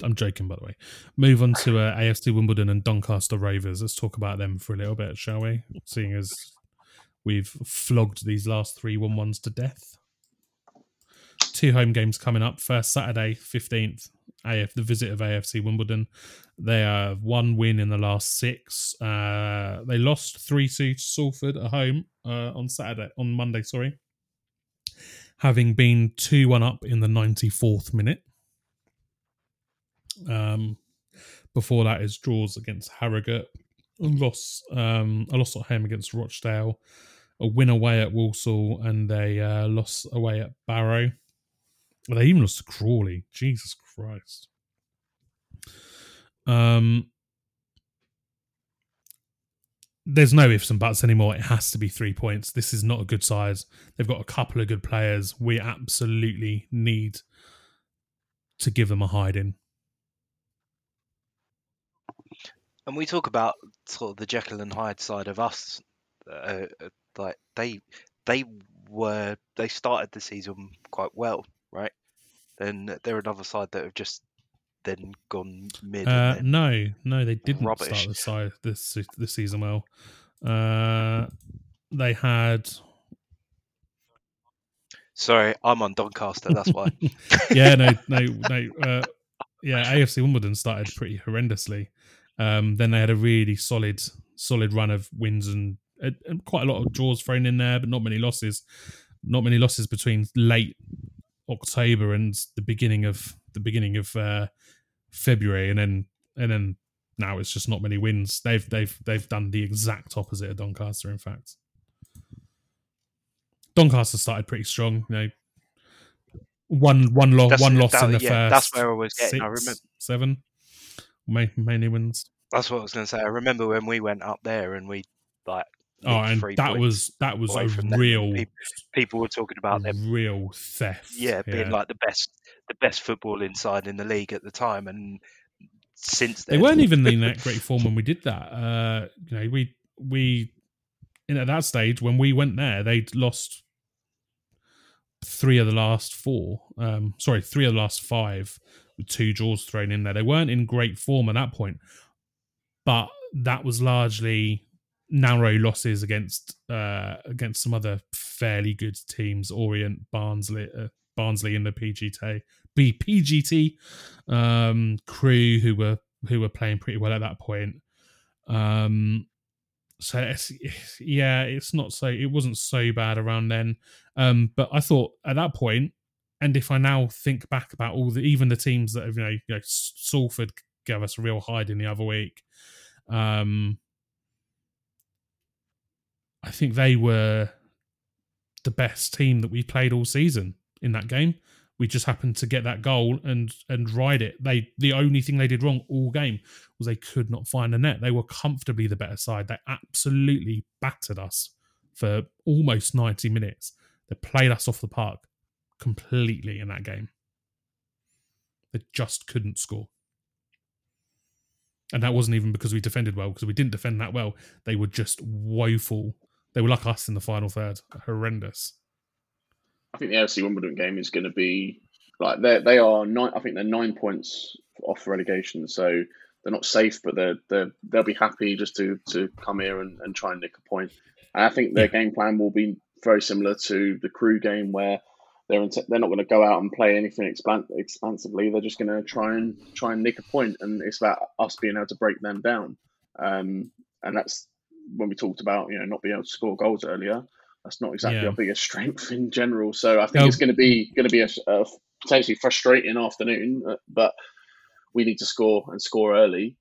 I'm joking, by the way. Move on to uh, A F C Wimbledon and Doncaster Rovers. Let's talk about them for a little bit, shall we? Seeing as we've flogged these last three one-ones to death. Two home games coming up. First Saturday, fifteenth, A F the visit of A F C Wimbledon. They have one win in the last six. Uh, they lost three two to Salford at home uh, on Saturday, on Monday, sorry. Having been two one up in the ninety-fourth minute. Um, before that is draws against Harrogate, a loss, um, a loss at home against Rochdale, a win away at Walsall, and a uh, loss away at Barrow. They even lost to Crawley. Jesus Christ. Um, there's no ifs and buts anymore. It has to be three points. This is not a good side. They've got a couple of good players. We absolutely need to give them a hiding. And we talk about sort of the Jekyll and Hyde side of us. Uh, like they, they were they started the season quite well, right? Then they're another side that have just then gone mid. Uh, and no, no, they didn't rubbish. start the side this the season well. Uh, they had. Sorry, I'm on Doncaster. That's why. yeah, no, no, no. Uh, yeah, A F C Wimbledon started pretty horrendously. Um, then they had a really solid, solid run of wins and, and quite a lot of draws thrown in there, but not many losses. Not many losses between late October and the beginning of the beginning of uh, February, and then and then now it's just not many wins. They've they've they've done the exact opposite of Doncaster. In fact, Doncaster started pretty strong. You know, one one loss, that's, one loss that, in the yeah, first. That's where I was getting. Six, I remember seven. Mainly wins. That's what I was going to say. I remember when we went up there and we like. Oh, and that was that was a real. People, people were talking about them real theft. Yeah, yeah, being like the best, the best footballing side in the league at the time, and since then, they weren't even in that great form when we did that. Uh, you know, we we, you know, at that stage when we went there, they'd lost three of the last four. Um, sorry, three of the last five. With two draws thrown in there. They weren't in great form at that point, but that was largely narrow losses against uh, against some other fairly good teams, Orient, Barnsley, uh, Barnsley in the P G T, B P G T, um, Crew, who were who were playing pretty well at that point. Um, so it's, yeah, it's not so. It wasn't so bad around then, um, but I thought at that point. And if I now think back about all the, even the teams that have, you know, you know Salford gave us a real hiding the other week. Um, I think they were the best team that we played all season in that game. We just happened to get that goal and and ride it. They the only thing they did wrong all game was they could not find the net. They were comfortably the better side. They absolutely battered us for almost ninety minutes. They played us off the park. Completely in that game. They just couldn't score. And that wasn't even because we defended well, because we didn't defend that well. They were just woeful. They were like us in the final third. Horrendous. I think the A F C Wimbledon game is going to be... like They are nine. I think they're nine points off relegation, so they're not safe, but they're, they're, they'll be happy just to, to come here and, and try and nick a point. And I think their yeah. game plan will be very similar to the Crew game, where They're into, they're not going to go out and play anything expansively. They're just going to try and try and nick a point, and it's about us being able to break them down. Um, and that's when we talked about you know not being able to score goals earlier. That's not exactly yeah. our biggest strength in general. So I think no. it's going to be going to be a, a potentially frustrating afternoon, but we need to score and score early.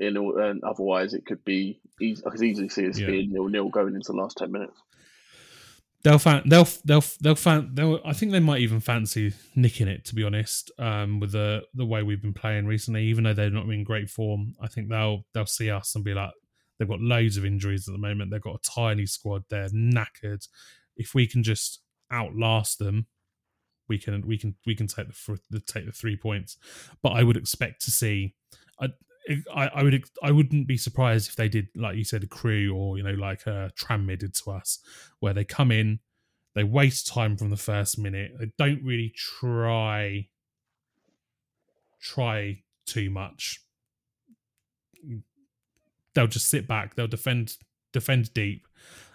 In and otherwise, it could be easy, I could easily see us yeah. being nil-nil going into the last ten minutes. They'll fan, they'll they'll they'll fan, they'll. I think they might even fancy nicking it, to be honest. Um, with the the way we've been playing recently, even though they're not in great form, I think they'll they'll see us and be like, they've got loads of injuries at the moment. They've got a tiny squad. They're knackered. If we can just outlast them, we can we can we can take the, the take the three points. But I would expect to see. I, I, I would I wouldn't be surprised if they did, like you said, a crew or, you know, like a Tranmere did to us, where they come in, they waste time from the first minute, they don't really try try too much. They'll just sit back, they'll defend defend deep,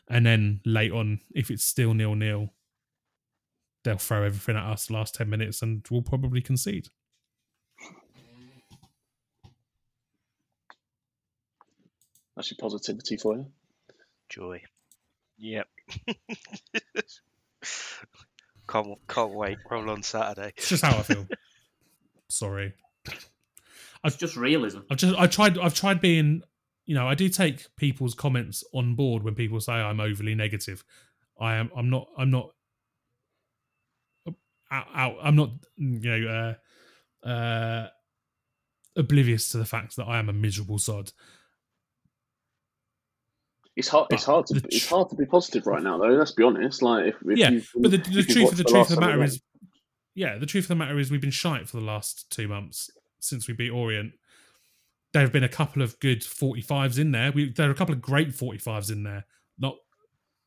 and then late on, if it's still nil-nil, they'll throw everything at us the last ten minutes and we'll probably concede. That's your positivity for you. Joy. Yep. can't, can't wait. Roll on Saturday. It's just how I feel. Sorry. I've, it's just realism. I've just I tried I've tried being, you know, I do take people's comments on board when people say I'm overly negative. I am I'm not I'm not out, I'm not, you know, uh, uh, oblivious to the fact that I am a miserable sod. It's hard. But it's hard to. Tr- it's hard to be positive right now, though. Let's be honest. Like, if, if yeah, you've, but the, the, truth, the, the truth of the matter is, yeah, the truth of the matter is, we've been shite for the last two months since we beat Orient. There have been a couple of good forty-fives in there. We, there are a couple of great forty-fives in there. Not,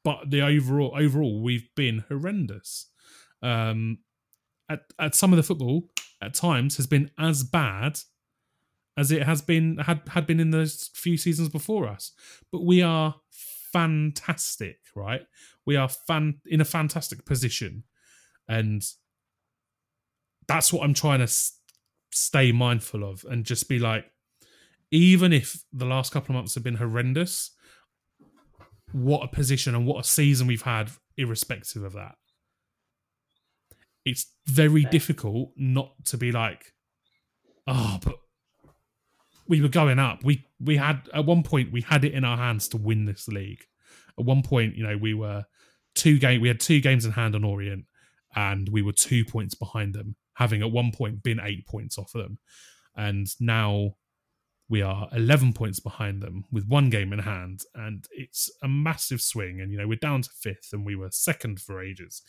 but the overall overall we've been horrendous. Um, at at some of the football at times has been as bad as it has been had, had been in those few seasons before us. But we are fantastic, right? We are fan in a fantastic position, and that's what I'm trying to s- stay mindful of, and just be like, even if the last couple of months have been horrendous, what a position and what a season we've had, irrespective of that. It's very difficult not to be like, oh, but we were going up. We we had, at one point, we had it in our hands to win this league. At one point, you know, we were two game. We had two games in hand on Orient, and we were two points behind them, having at one point been eight points off them. And now we are eleven points behind them with one game in hand. And it's a massive swing. And, you know, we're down to fifth, and we were second for ages.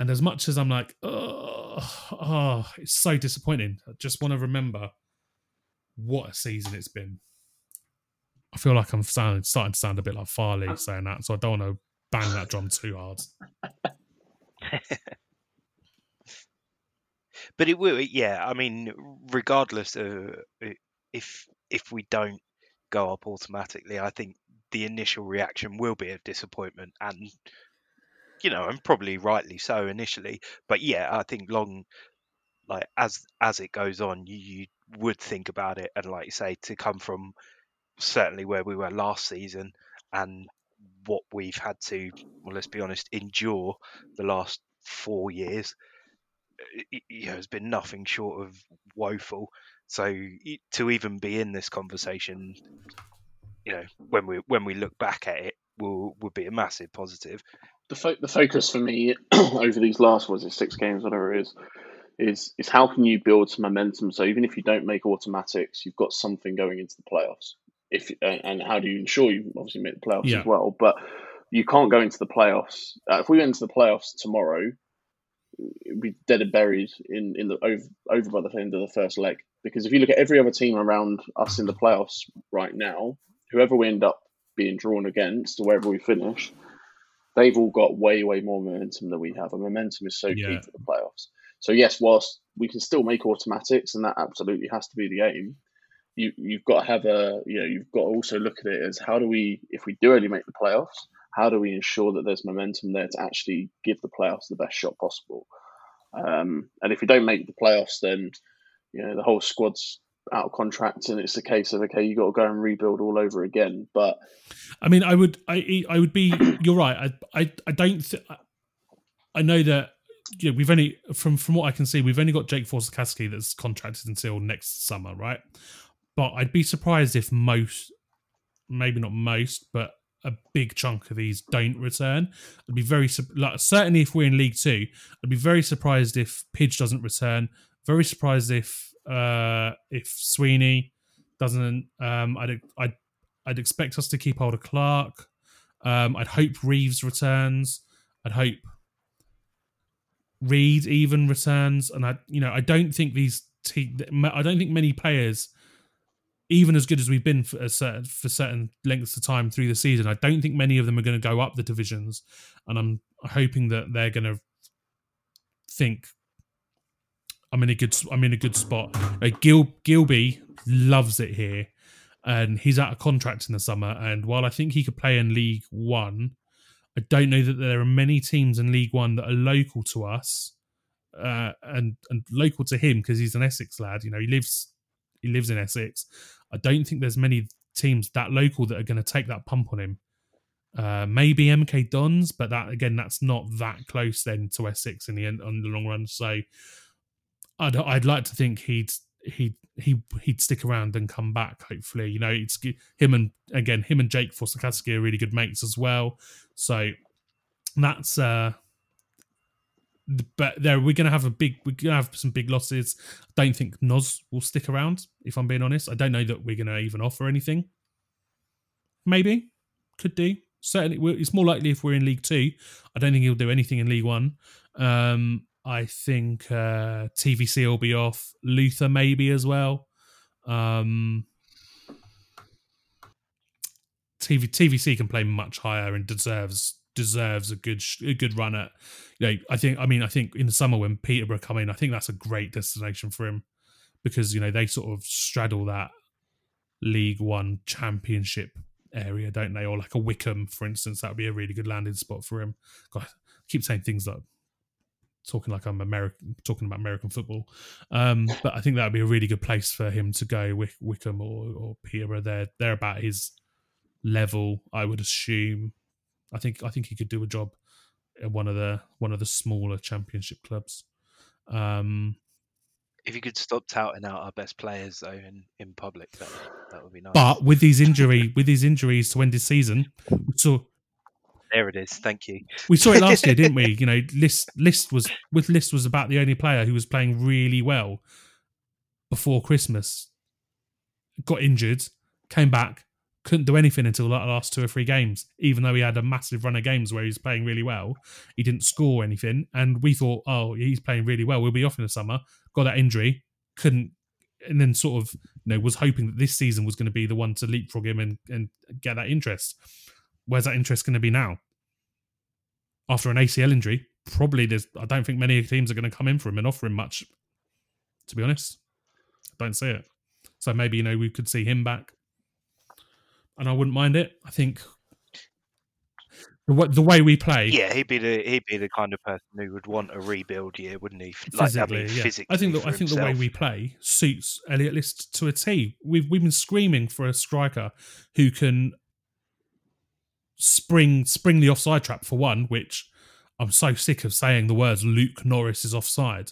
And as much as I'm like, oh, oh it's so disappointing, I just want to remember what a season it's been. I feel like I'm sound, starting to sound a bit like Farley saying that, so I don't want to bang that drum too hard. But it will, yeah, I mean, regardless of if, if we don't go up automatically, I think the initial reaction will be of disappointment and... You know, and probably rightly so initially, but yeah, I think long, like as as it goes on, you, you would think about it, and like you say, to come from certainly where we were last season and what we've had to, well, let's be honest, endure the last four years, it, you know, has been nothing short of woeful. So to even be in this conversation, you know, when we when we look back at it, will would be a massive positive. The, fo- the focus for me over these last, what is it, six games, whatever it is, is is how can you build some momentum? So even if you don't make automatics, you've got something going into the playoffs. If and, and how do you ensure you obviously make the playoffs yeah. as well? But you can't go into the playoffs. Uh, if we went into the playoffs tomorrow, it'd be dead and buried in, in the over, over by the end of the first leg. Because if you look at every other team around us in the playoffs right now, whoever we end up being drawn against or wherever we finish, they've all got way, way more momentum than we have. And momentum is so yeah. key for the playoffs. So yes, whilst we can still make automatics, and that absolutely has to be the aim, you, you've got to have a, you know, you've got to also look at it as how do we, if we do only make the playoffs, how do we ensure that there's momentum there to actually give the playoffs the best shot possible? Um, and if we don't make the playoffs, then, you know, the whole squad's out of contract, and it's a case of, okay, you got to go and rebuild all over again. But I mean, I would, I, I would be. You're right. I, I, I don't. Th- I know that. Yeah, you know, we've only from from what I can see, we've only got Jake Forsakowski that's contracted until next summer, right? But I'd be surprised if most, maybe not most, but a big chunk of these don't return. I'd be very like, certainly if we're in League Two, I'd be very surprised if Pidge doesn't return. Very surprised if. Uh, if Sweeney doesn't, um, I'd, I'd I'd expect us to keep hold of Clark. Um, I'd hope Reeves returns. I'd hope Reed even returns. And I, you know, I don't think these, te- I don't think many players even as good as we've been for, a certain, for certain lengths of time through the season, I don't think many of them are going to go up the divisions. And I'm hoping that they're going to think I'm in a good, I'm in a good spot. Like Gil, Gilby loves it here, and he's out of contract in the summer. And while I think he could play in League One, I don't know that there are many teams in League One that are local to us uh, and and local to him, because he's an Essex lad. You know, he lives he lives in Essex. I don't think there's many teams that local that are going to take that pump on him. Uh, maybe M K Dons, but that again, that's not that close then to Essex in the end, on the long run. So I'd I'd like to think he'd he he he'd stick around and come back. Hopefully, you know, it's him and again him and Jake Forsakowski are really good mates as well. So that's uh, but there we're gonna have a big we're gonna have some big losses. I don't think Noz will stick around. If I'm being honest, I don't know that we're gonna even offer anything. Maybe could do. Certainly, it's more likely if we're in League Two. I don't think he'll do anything in League One. Um, I think uh, T V C will be off. Luther maybe as well. Um, T V, T V C can play much higher and deserves deserves a good a good run at. You know, I think. I mean, I think in the summer when Peterborough come in, I think that's a great destination for him, because you know they sort of straddle that League One Championship area, don't they? Or like a Wickham, for instance, that would be a really good landing spot for him. God, I keep saying things like talking like I'm American, talking about American football. Um, but I think that would be a really good place for him to go. Wick- Wickham or, or Peterborough, they're they're about his level, I would assume. I think I think he could do a job at one of the one of the smaller Championship clubs. Um, If you could stop touting out our best players though in, in public, that would, that would be nice. But with these injury, with these injuries to end this season, we saw. There it is. Thank you. We saw it last year, didn't we? You know, List List was with List was about the only player who was playing really well before Christmas. Got injured, came back, couldn't do anything until the last two or three games. Even though he had a massive run of games where he was playing really well, he didn't score anything, and we thought, oh, he's playing really well. We'll be off in the summer. Got that injury, couldn't, and then sort of, you know, was hoping that this season was going to be the one to leapfrog him and, and get that interest. Where's that interest going to be now? After an A C L injury, probably there's, I don't think many teams are going to come in for him and offer him much, to be honest. I don't see it. So maybe, you know, we could see him back. And I wouldn't mind it. I think the way we play, yeah, he'd be the he'd be the kind of person who would want a rebuild year, wouldn't he? Like, physically, I mean, yeah. physically, I think the, I think himself. the way we play suits Elliot List to a T. We've we've been screaming for a striker who can spring spring the offside trap for one, which I'm so sick of saying the words Luke Norris is offside.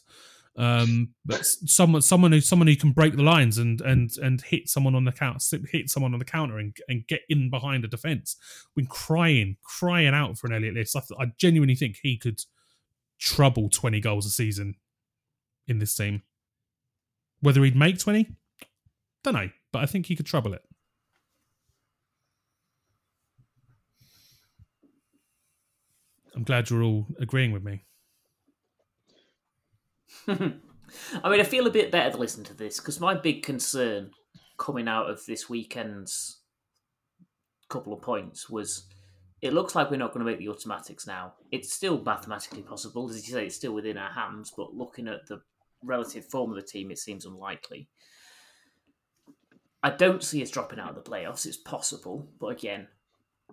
Um, but someone, someone who, someone who can break the lines and and and hit someone on the counter, hit someone on the counter, and, and get in behind a defence. We're crying, crying out for an Elliot List. I, th- I genuinely think he could trouble twenty goals a season in this team. Whether he'd make twenty, don't know, but I think he could trouble it. I'm glad you're all agreeing with me. I mean, I feel a bit better listening to this, because my big concern coming out of this weekend's couple of points was it looks like we're not going to make the automatics now. It's still mathematically possible. As you say, it's still within our hands, but looking at the relative form of the team, it seems unlikely. I don't see us dropping out of the playoffs. It's possible, but again,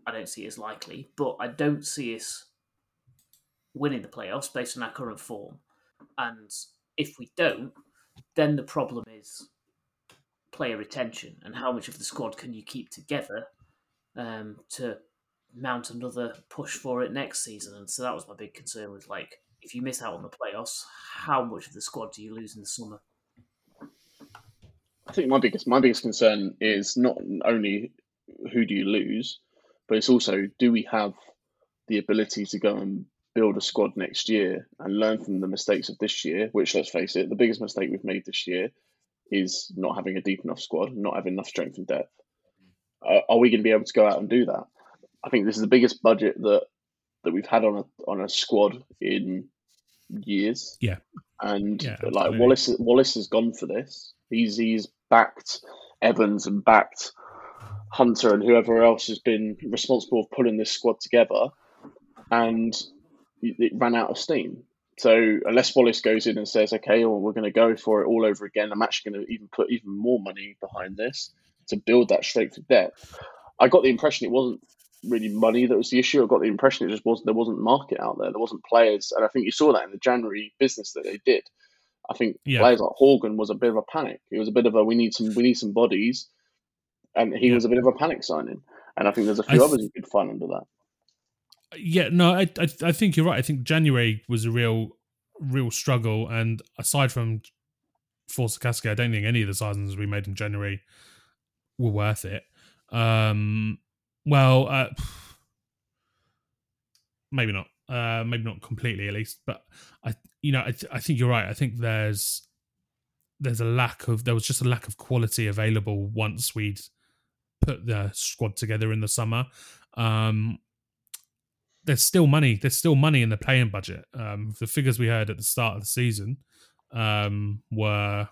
I don't see it as likely. But I don't see us winning the playoffs based on our current form. And if we don't, then the problem is player retention and how much of the squad can you keep together um, to mount another push for it next season. And so that was my big concern, was like, if you miss out on the playoffs, how much of the squad do you lose in the summer? I think my biggest my biggest concern is not only who do you lose, but it's also, do we have the ability to go and build a squad next year and learn from the mistakes of this year, which, let's face it, the biggest mistake we've made this year is not having a deep enough squad, not having enough strength and depth. Uh, are we going to be able to go out and do that? I think this is the biggest budget that that we've had on a on a squad in years. Yeah, and yeah, like Wallace, Wallace has gone for this. He's he's backed Evans and backed Hunter and whoever else has been responsible for pulling this squad together, and it ran out of steam. So unless Wallace goes in and says, okay, well, we're going to go for it all over again, I'm actually going to even put even more money behind this to build that strength of depth. I got the impression it wasn't really money that was the issue. I got the impression it just wasn't, there wasn't market out there. There wasn't players. And I think you saw that in the January business that they did. I think yeah. players like Horgan was a bit of a panic. It was a bit of a, we need some, we need some bodies. And he yeah. was a bit of a panic signing. And I think there's a few I others th- you could find under that. Yeah, no, I, I I think you're right. I think January was a real real struggle, and aside from Forsikowski, I don't think any of the signings we made in January were worth it. Um, well, uh, maybe not. Uh, maybe not completely, at least. But I, you know, I I think you're right. I think there's there's a lack of there was just a lack of quality available once we'd put the squad together in the summer. Um, There's still money. There's still money in the playing budget. Um, the figures we heard at the start of the season um, were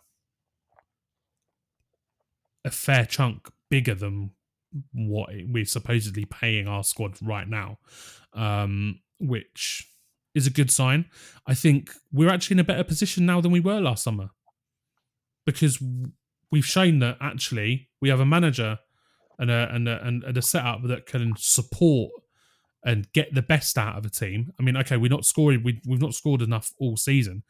a fair chunk bigger than what we're supposedly paying our squad right now, um, which is a good sign. I think we're actually in a better position now than we were last summer, because we've shown that actually we have a manager and a and a, and a setup that can support and get the best out of a team. I mean, okay, we're not scoring. We, we've not scored enough all season,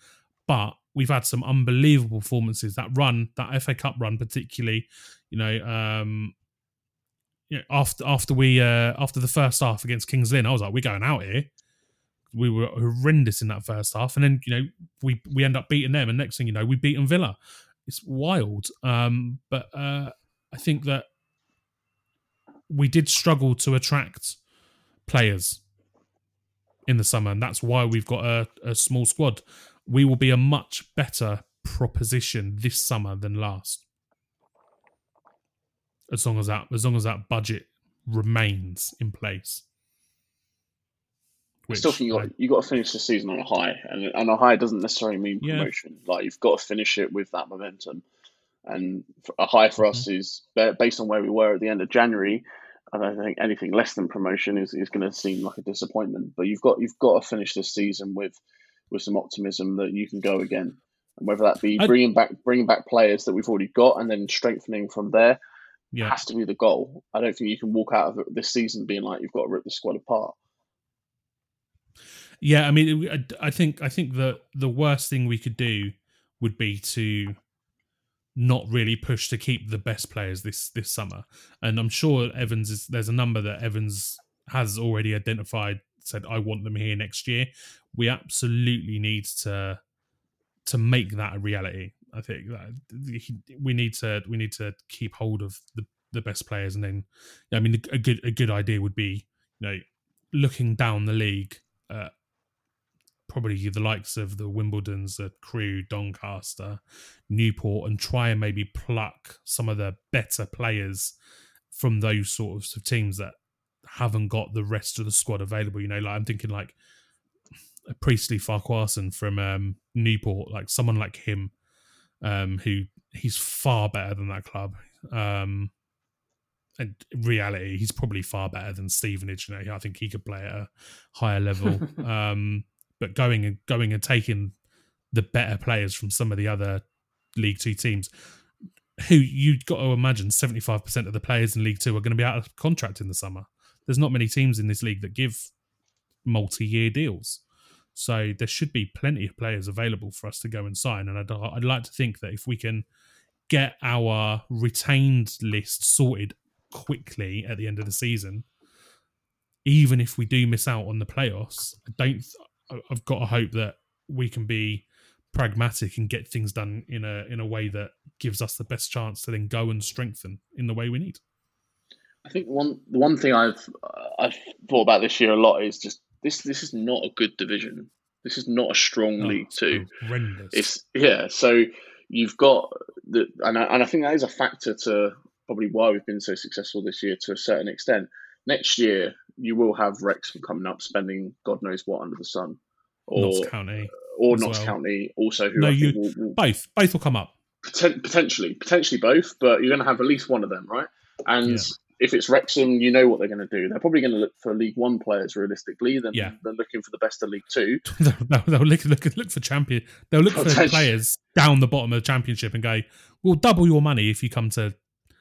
but we've had some unbelievable performances. That run, that F A Cup run, particularly, you know, um, you know, after after we uh, after the first half against Kings Lynn, I was like, we're going out here. We were horrendous in that first half, and then you know we we end up beating them, and next thing you know, we beaten Villa. It's wild, um, but uh, I think that we did struggle to attract players in the summer, and that's why we've got a, a small squad. We will be a much better proposition this summer than last, as long as that as long as that budget remains in place. Which, I still think you got like, you got to finish the season on a high, and, and a high doesn't necessarily mean promotion. Yeah. Like you've got to finish it with that momentum, and a high for mm-hmm. us is based on where we were at the end of January. I don't think anything less than promotion is, is going to seem like a disappointment. But you've got you've got to finish this season with with some optimism that you can go again, and whether that be bringing back bringing back players that we've already got and then strengthening from there yeah. has to be the goal. I don't think you can walk out of this season being like you've got to rip the squad apart. Yeah, I mean, I think I think that the worst thing we could do would be to not really push to keep the best players this this summer, and I'm sure Evans is. There's a number that Evans has already identified. Said I want them here next year. We absolutely need to to make that a reality. I think that we need to we need to keep hold of the, the best players, and then I mean a good a good idea would be you know looking down the league, uh, probably the likes of the Wimbledons, the Crew, Doncaster, Newport, and try and maybe pluck some of the better players from those sorts of teams that haven't got the rest of the squad available. You know, like I'm thinking like a Priestley Farquharson from um, Newport, like someone like him, um, who he's far better than that club. Um, and in reality, he's probably far better than Stevenage. You know, I think he could play at a higher level. Um, But going and going and taking the better players from some of the other League Two teams, who you've got to imagine seventy-five percent of the players in League Two are going to be out of contract in the summer. There's not many teams in this league that give multi-year deals. So there should be plenty of players available for us to go and sign. And I'd, I'd like to think that if we can get our retained list sorted quickly at the end of the season, even if we do miss out on the playoffs, I don't... I've got to hope that we can be pragmatic and get things done in a in a way that gives us the best chance to then go and strengthen in the way we need. I think one the one thing I've uh, I've thought about this year a lot is just this this is not a good division. This is not a strong no, League Two. Horrendous. It's yeah. So you've got the and I, and I think that is a factor to probably why we've been so successful this year to a certain extent. Next year, you will have Wrexham coming up, spending God knows what under the sun, or Notts County, or Notts well. County also. Who no, I think you will, will... both both will come up. Potent- potentially, potentially both, but you're going to have at least one of them, right? And yeah. if it's Wrexham, you know what they're going to do. They're probably going to look for League One players realistically. Then yeah. they're looking for the best of League Two. they'll, they'll look, look, look for champion. They'll look for players down the bottom of the Championship and go, "We'll double your money if you come to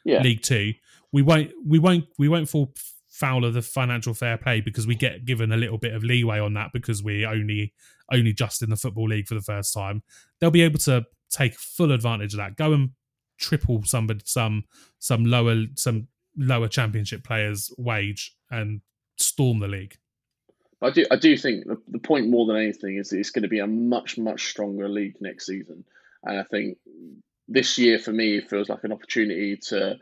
yeah. League Two. We won't, we won't, we won't fall foul of the financial fair play because we get given a little bit of leeway on that because we're only, only just in the Football League for the first time." They'll be able to take full advantage of that. Go and triple somebody, some, some lower, some. lower Championship players' wage and storm the league. I do I do think the, the point more than anything is that it's going to be a much, much stronger league next season. And I think this year for me, it feels like an opportunity to,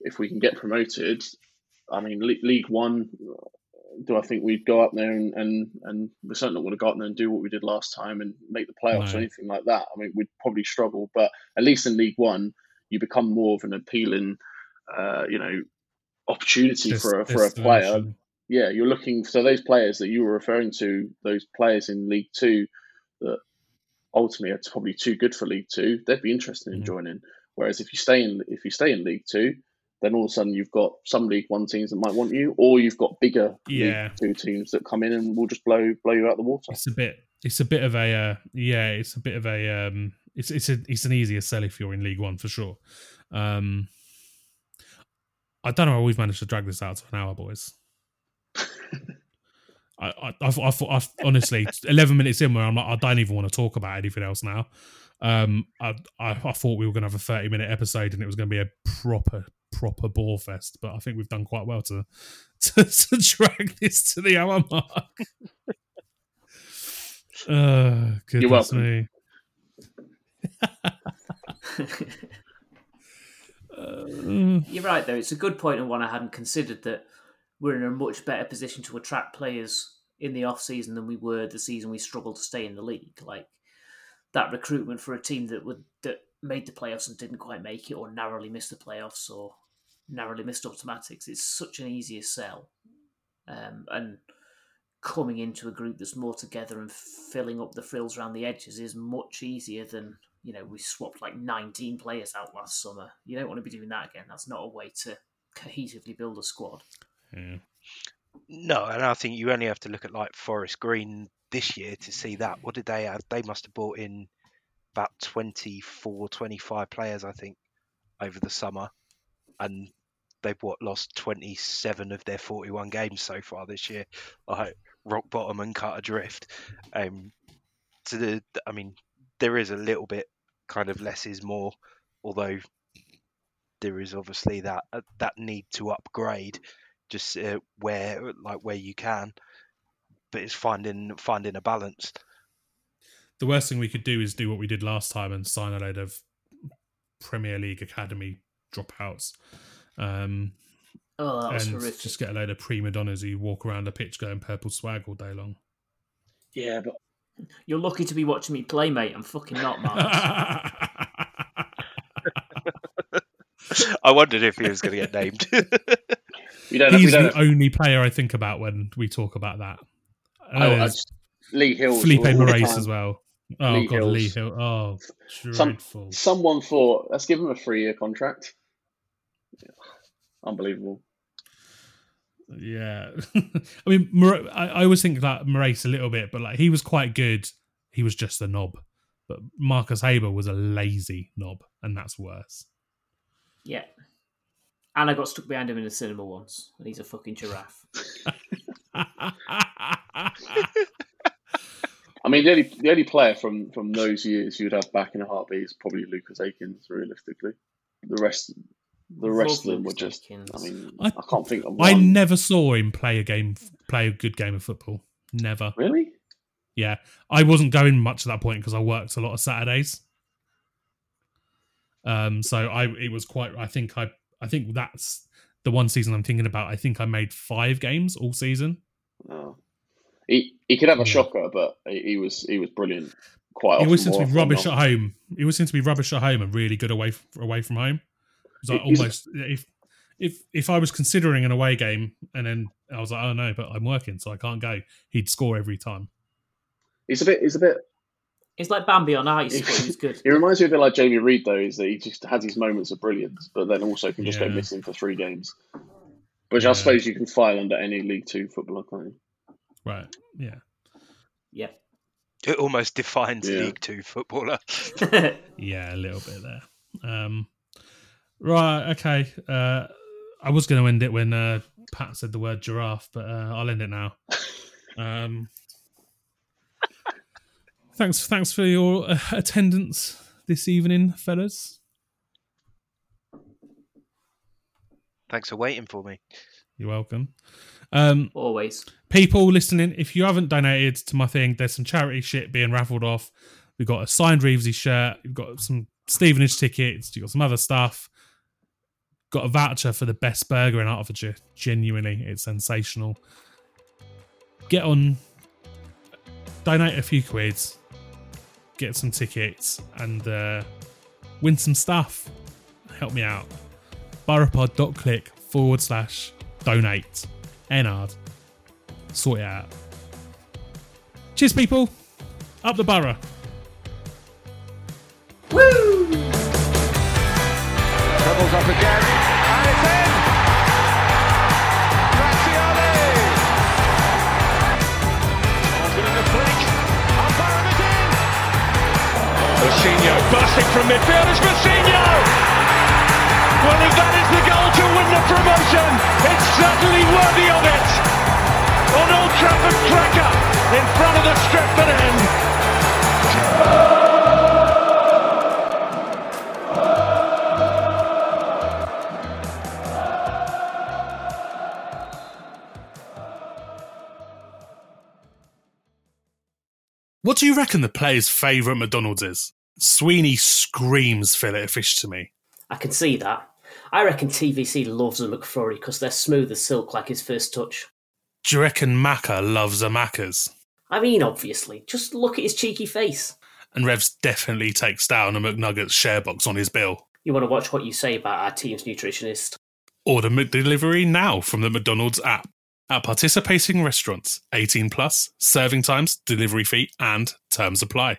if we can get promoted, I mean, League One, do I think we'd go up there and, and, and we certainly don't want to go up there and do what we did last time and make the playoffs no. or anything like that. I mean, we'd probably struggle, but at least in League One, you become more of an appealing Uh, you know, opportunity this, for a, for a player. Yeah, you're looking so those players that you were referring to, those players in League Two that ultimately are probably too good for League Two. They'd be interested in mm-hmm. joining. Whereas if you stay in if you stay in League Two, then all of a sudden you've got some League One teams that might want you, or you've got bigger yeah. League Two teams that come in and will just blow blow you out of the water. It's a bit. It's a bit of a uh, yeah. It's a bit of a um. It's it's a, it's an easier sell if you're in League One for sure. Um. I don't know how we've managed to drag this out to an hour, boys. I, I, I've, I've, I've, honestly, eleven minutes in, where I'm like, I don't even want to talk about anything else now. Um, I, I, I thought we were going to have a thirty-minute episode, and it was going to be a proper, proper bore fest. But I think we've done quite well to, to, to drag this to the hour mark. Oh, goodness You're welcome. Me. Um, You're right, though. It's a good point and one I hadn't considered, that we're in a much better position to attract players in the off-season than we were the season we struggled to stay in the league. Like, that recruitment for a team that would that made the playoffs and didn't quite make it, or narrowly missed the playoffs, or narrowly missed automatics, it's such an easier sell. Um, and coming into a group that's more together and filling up the frills around the edges is much easier than... You know, we swapped like nineteen players out last summer. You don't want to be doing that again. That's not a way to cohesively build a squad. Yeah. No, and I think you only have to look at like Forest Green this year to see that. What did they have? They must have brought in about twenty-four, twenty-five players, I think, over the summer. And they've, what, lost twenty-seven of their forty-one games so far this year. Like, rock bottom and cut adrift. Um, to the, I mean... There is a little bit kind of less is more, although there is obviously that uh, that need to upgrade, just uh, where like where you can, but it's finding finding a balance. The worst thing we could do is do what we did last time and sign a load of Premier League academy dropouts. Um, oh, that was and horrific. Just get a load of prima donnas who walk around the pitch going purple swag all day long. Yeah, but. You're lucky to be watching me play, mate. I'm fucking not, Mark. I wondered if he was going to get named. we don't He's we don't the know. Only player I think about when we talk about that. Oh, uh, Lee Hill. Felipe Moraes as well. Oh, Lee God, Hills. Lee Hill. Oh, dreadful. Some, someone thought, let's give him a three-year contract. Unbelievable. Yeah, I mean, Mor- I, I always think that Moraes a little bit, but like he was quite good. He was just a knob, but Marcus Haber was a lazy knob, and that's worse. Yeah, and I got stuck behind him in the cinema once, and he's a fucking giraffe. I mean, the only the only player from, from those years you'd have back in a heartbeat is probably Lucas Aikens, realistically. The rest. The rest Love of them were just. Dickens. I mean, I, I can't think of one. I never saw him play a game, play a good game of football. Never. Really? Yeah, I wasn't going much at that point because I worked a lot of Saturdays. Um, so I it was quite. I think I I think that's the one season I'm thinking about. I think I made five games all season. Oh. He he could have a yeah. shocker, but he was he was brilliant. Quite. He always seems to be rubbish at home. He always seems to be rubbish at home and really good away away from home. Because I almost if if if I was considering an away game and then I was like, oh no, but I'm working, so I can't go. He'd score every time. It's a bit. It's a bit. It's like Bambi on ice, but he's good. He reminds me a bit like Jamie Reid, though, is that he just has his moments of brilliance, but then also can just yeah. go missing for three games. Which yeah. I suppose you can file under any League Two footballer, can't you? Right, yeah. Yeah. It almost defines yeah. League Two footballer. Yeah, a little bit there. Um, right, okay. Uh, I was going to end it when uh, Pat said the word giraffe, but uh, I'll end it now. Um, thanks, thanks for your uh, attendance this evening, fellas. Thanks for waiting for me. You're welcome. Um, Always. People listening, if you haven't donated to my thing, there's some charity shit being raffled off. We've got a signed Reevesy shirt. We've got some Stevenage tickets. You've got some other stuff. Got a voucher for the best burger in Hertfordshire. Genuinely, it's sensational. Get on, donate a few quids, get some tickets, and uh, win some stuff. Help me out. Barrowpod.click forward slash donate. Ennard. Sort it out. Cheers, people. Up the Borough. Woo! Doubles up again. And it's in! Graziani! Ball's going to flick. And Barrow is in! Massinho bursting from midfield. It's Massinho! Well, if that is the goal to win the promotion, it's certainly worthy of it. An Old Trafford cracker in front of the Stretford End. What do you reckon the players' favourite McDonald's is? Sweeney screams fillet fish to me. I can see that. I reckon T V C loves a McFlurry because they're smooth as silk like his first touch. Do you reckon Macca loves a Macca's? I mean, obviously. Just look at his cheeky face. And Revs definitely takes down a McNuggets share box on his bill. You want to watch what you say about our team's nutritionist. Order McDelivery now from the McDonald's app. At participating restaurants, eighteen plus, serving times, delivery fee and terms apply.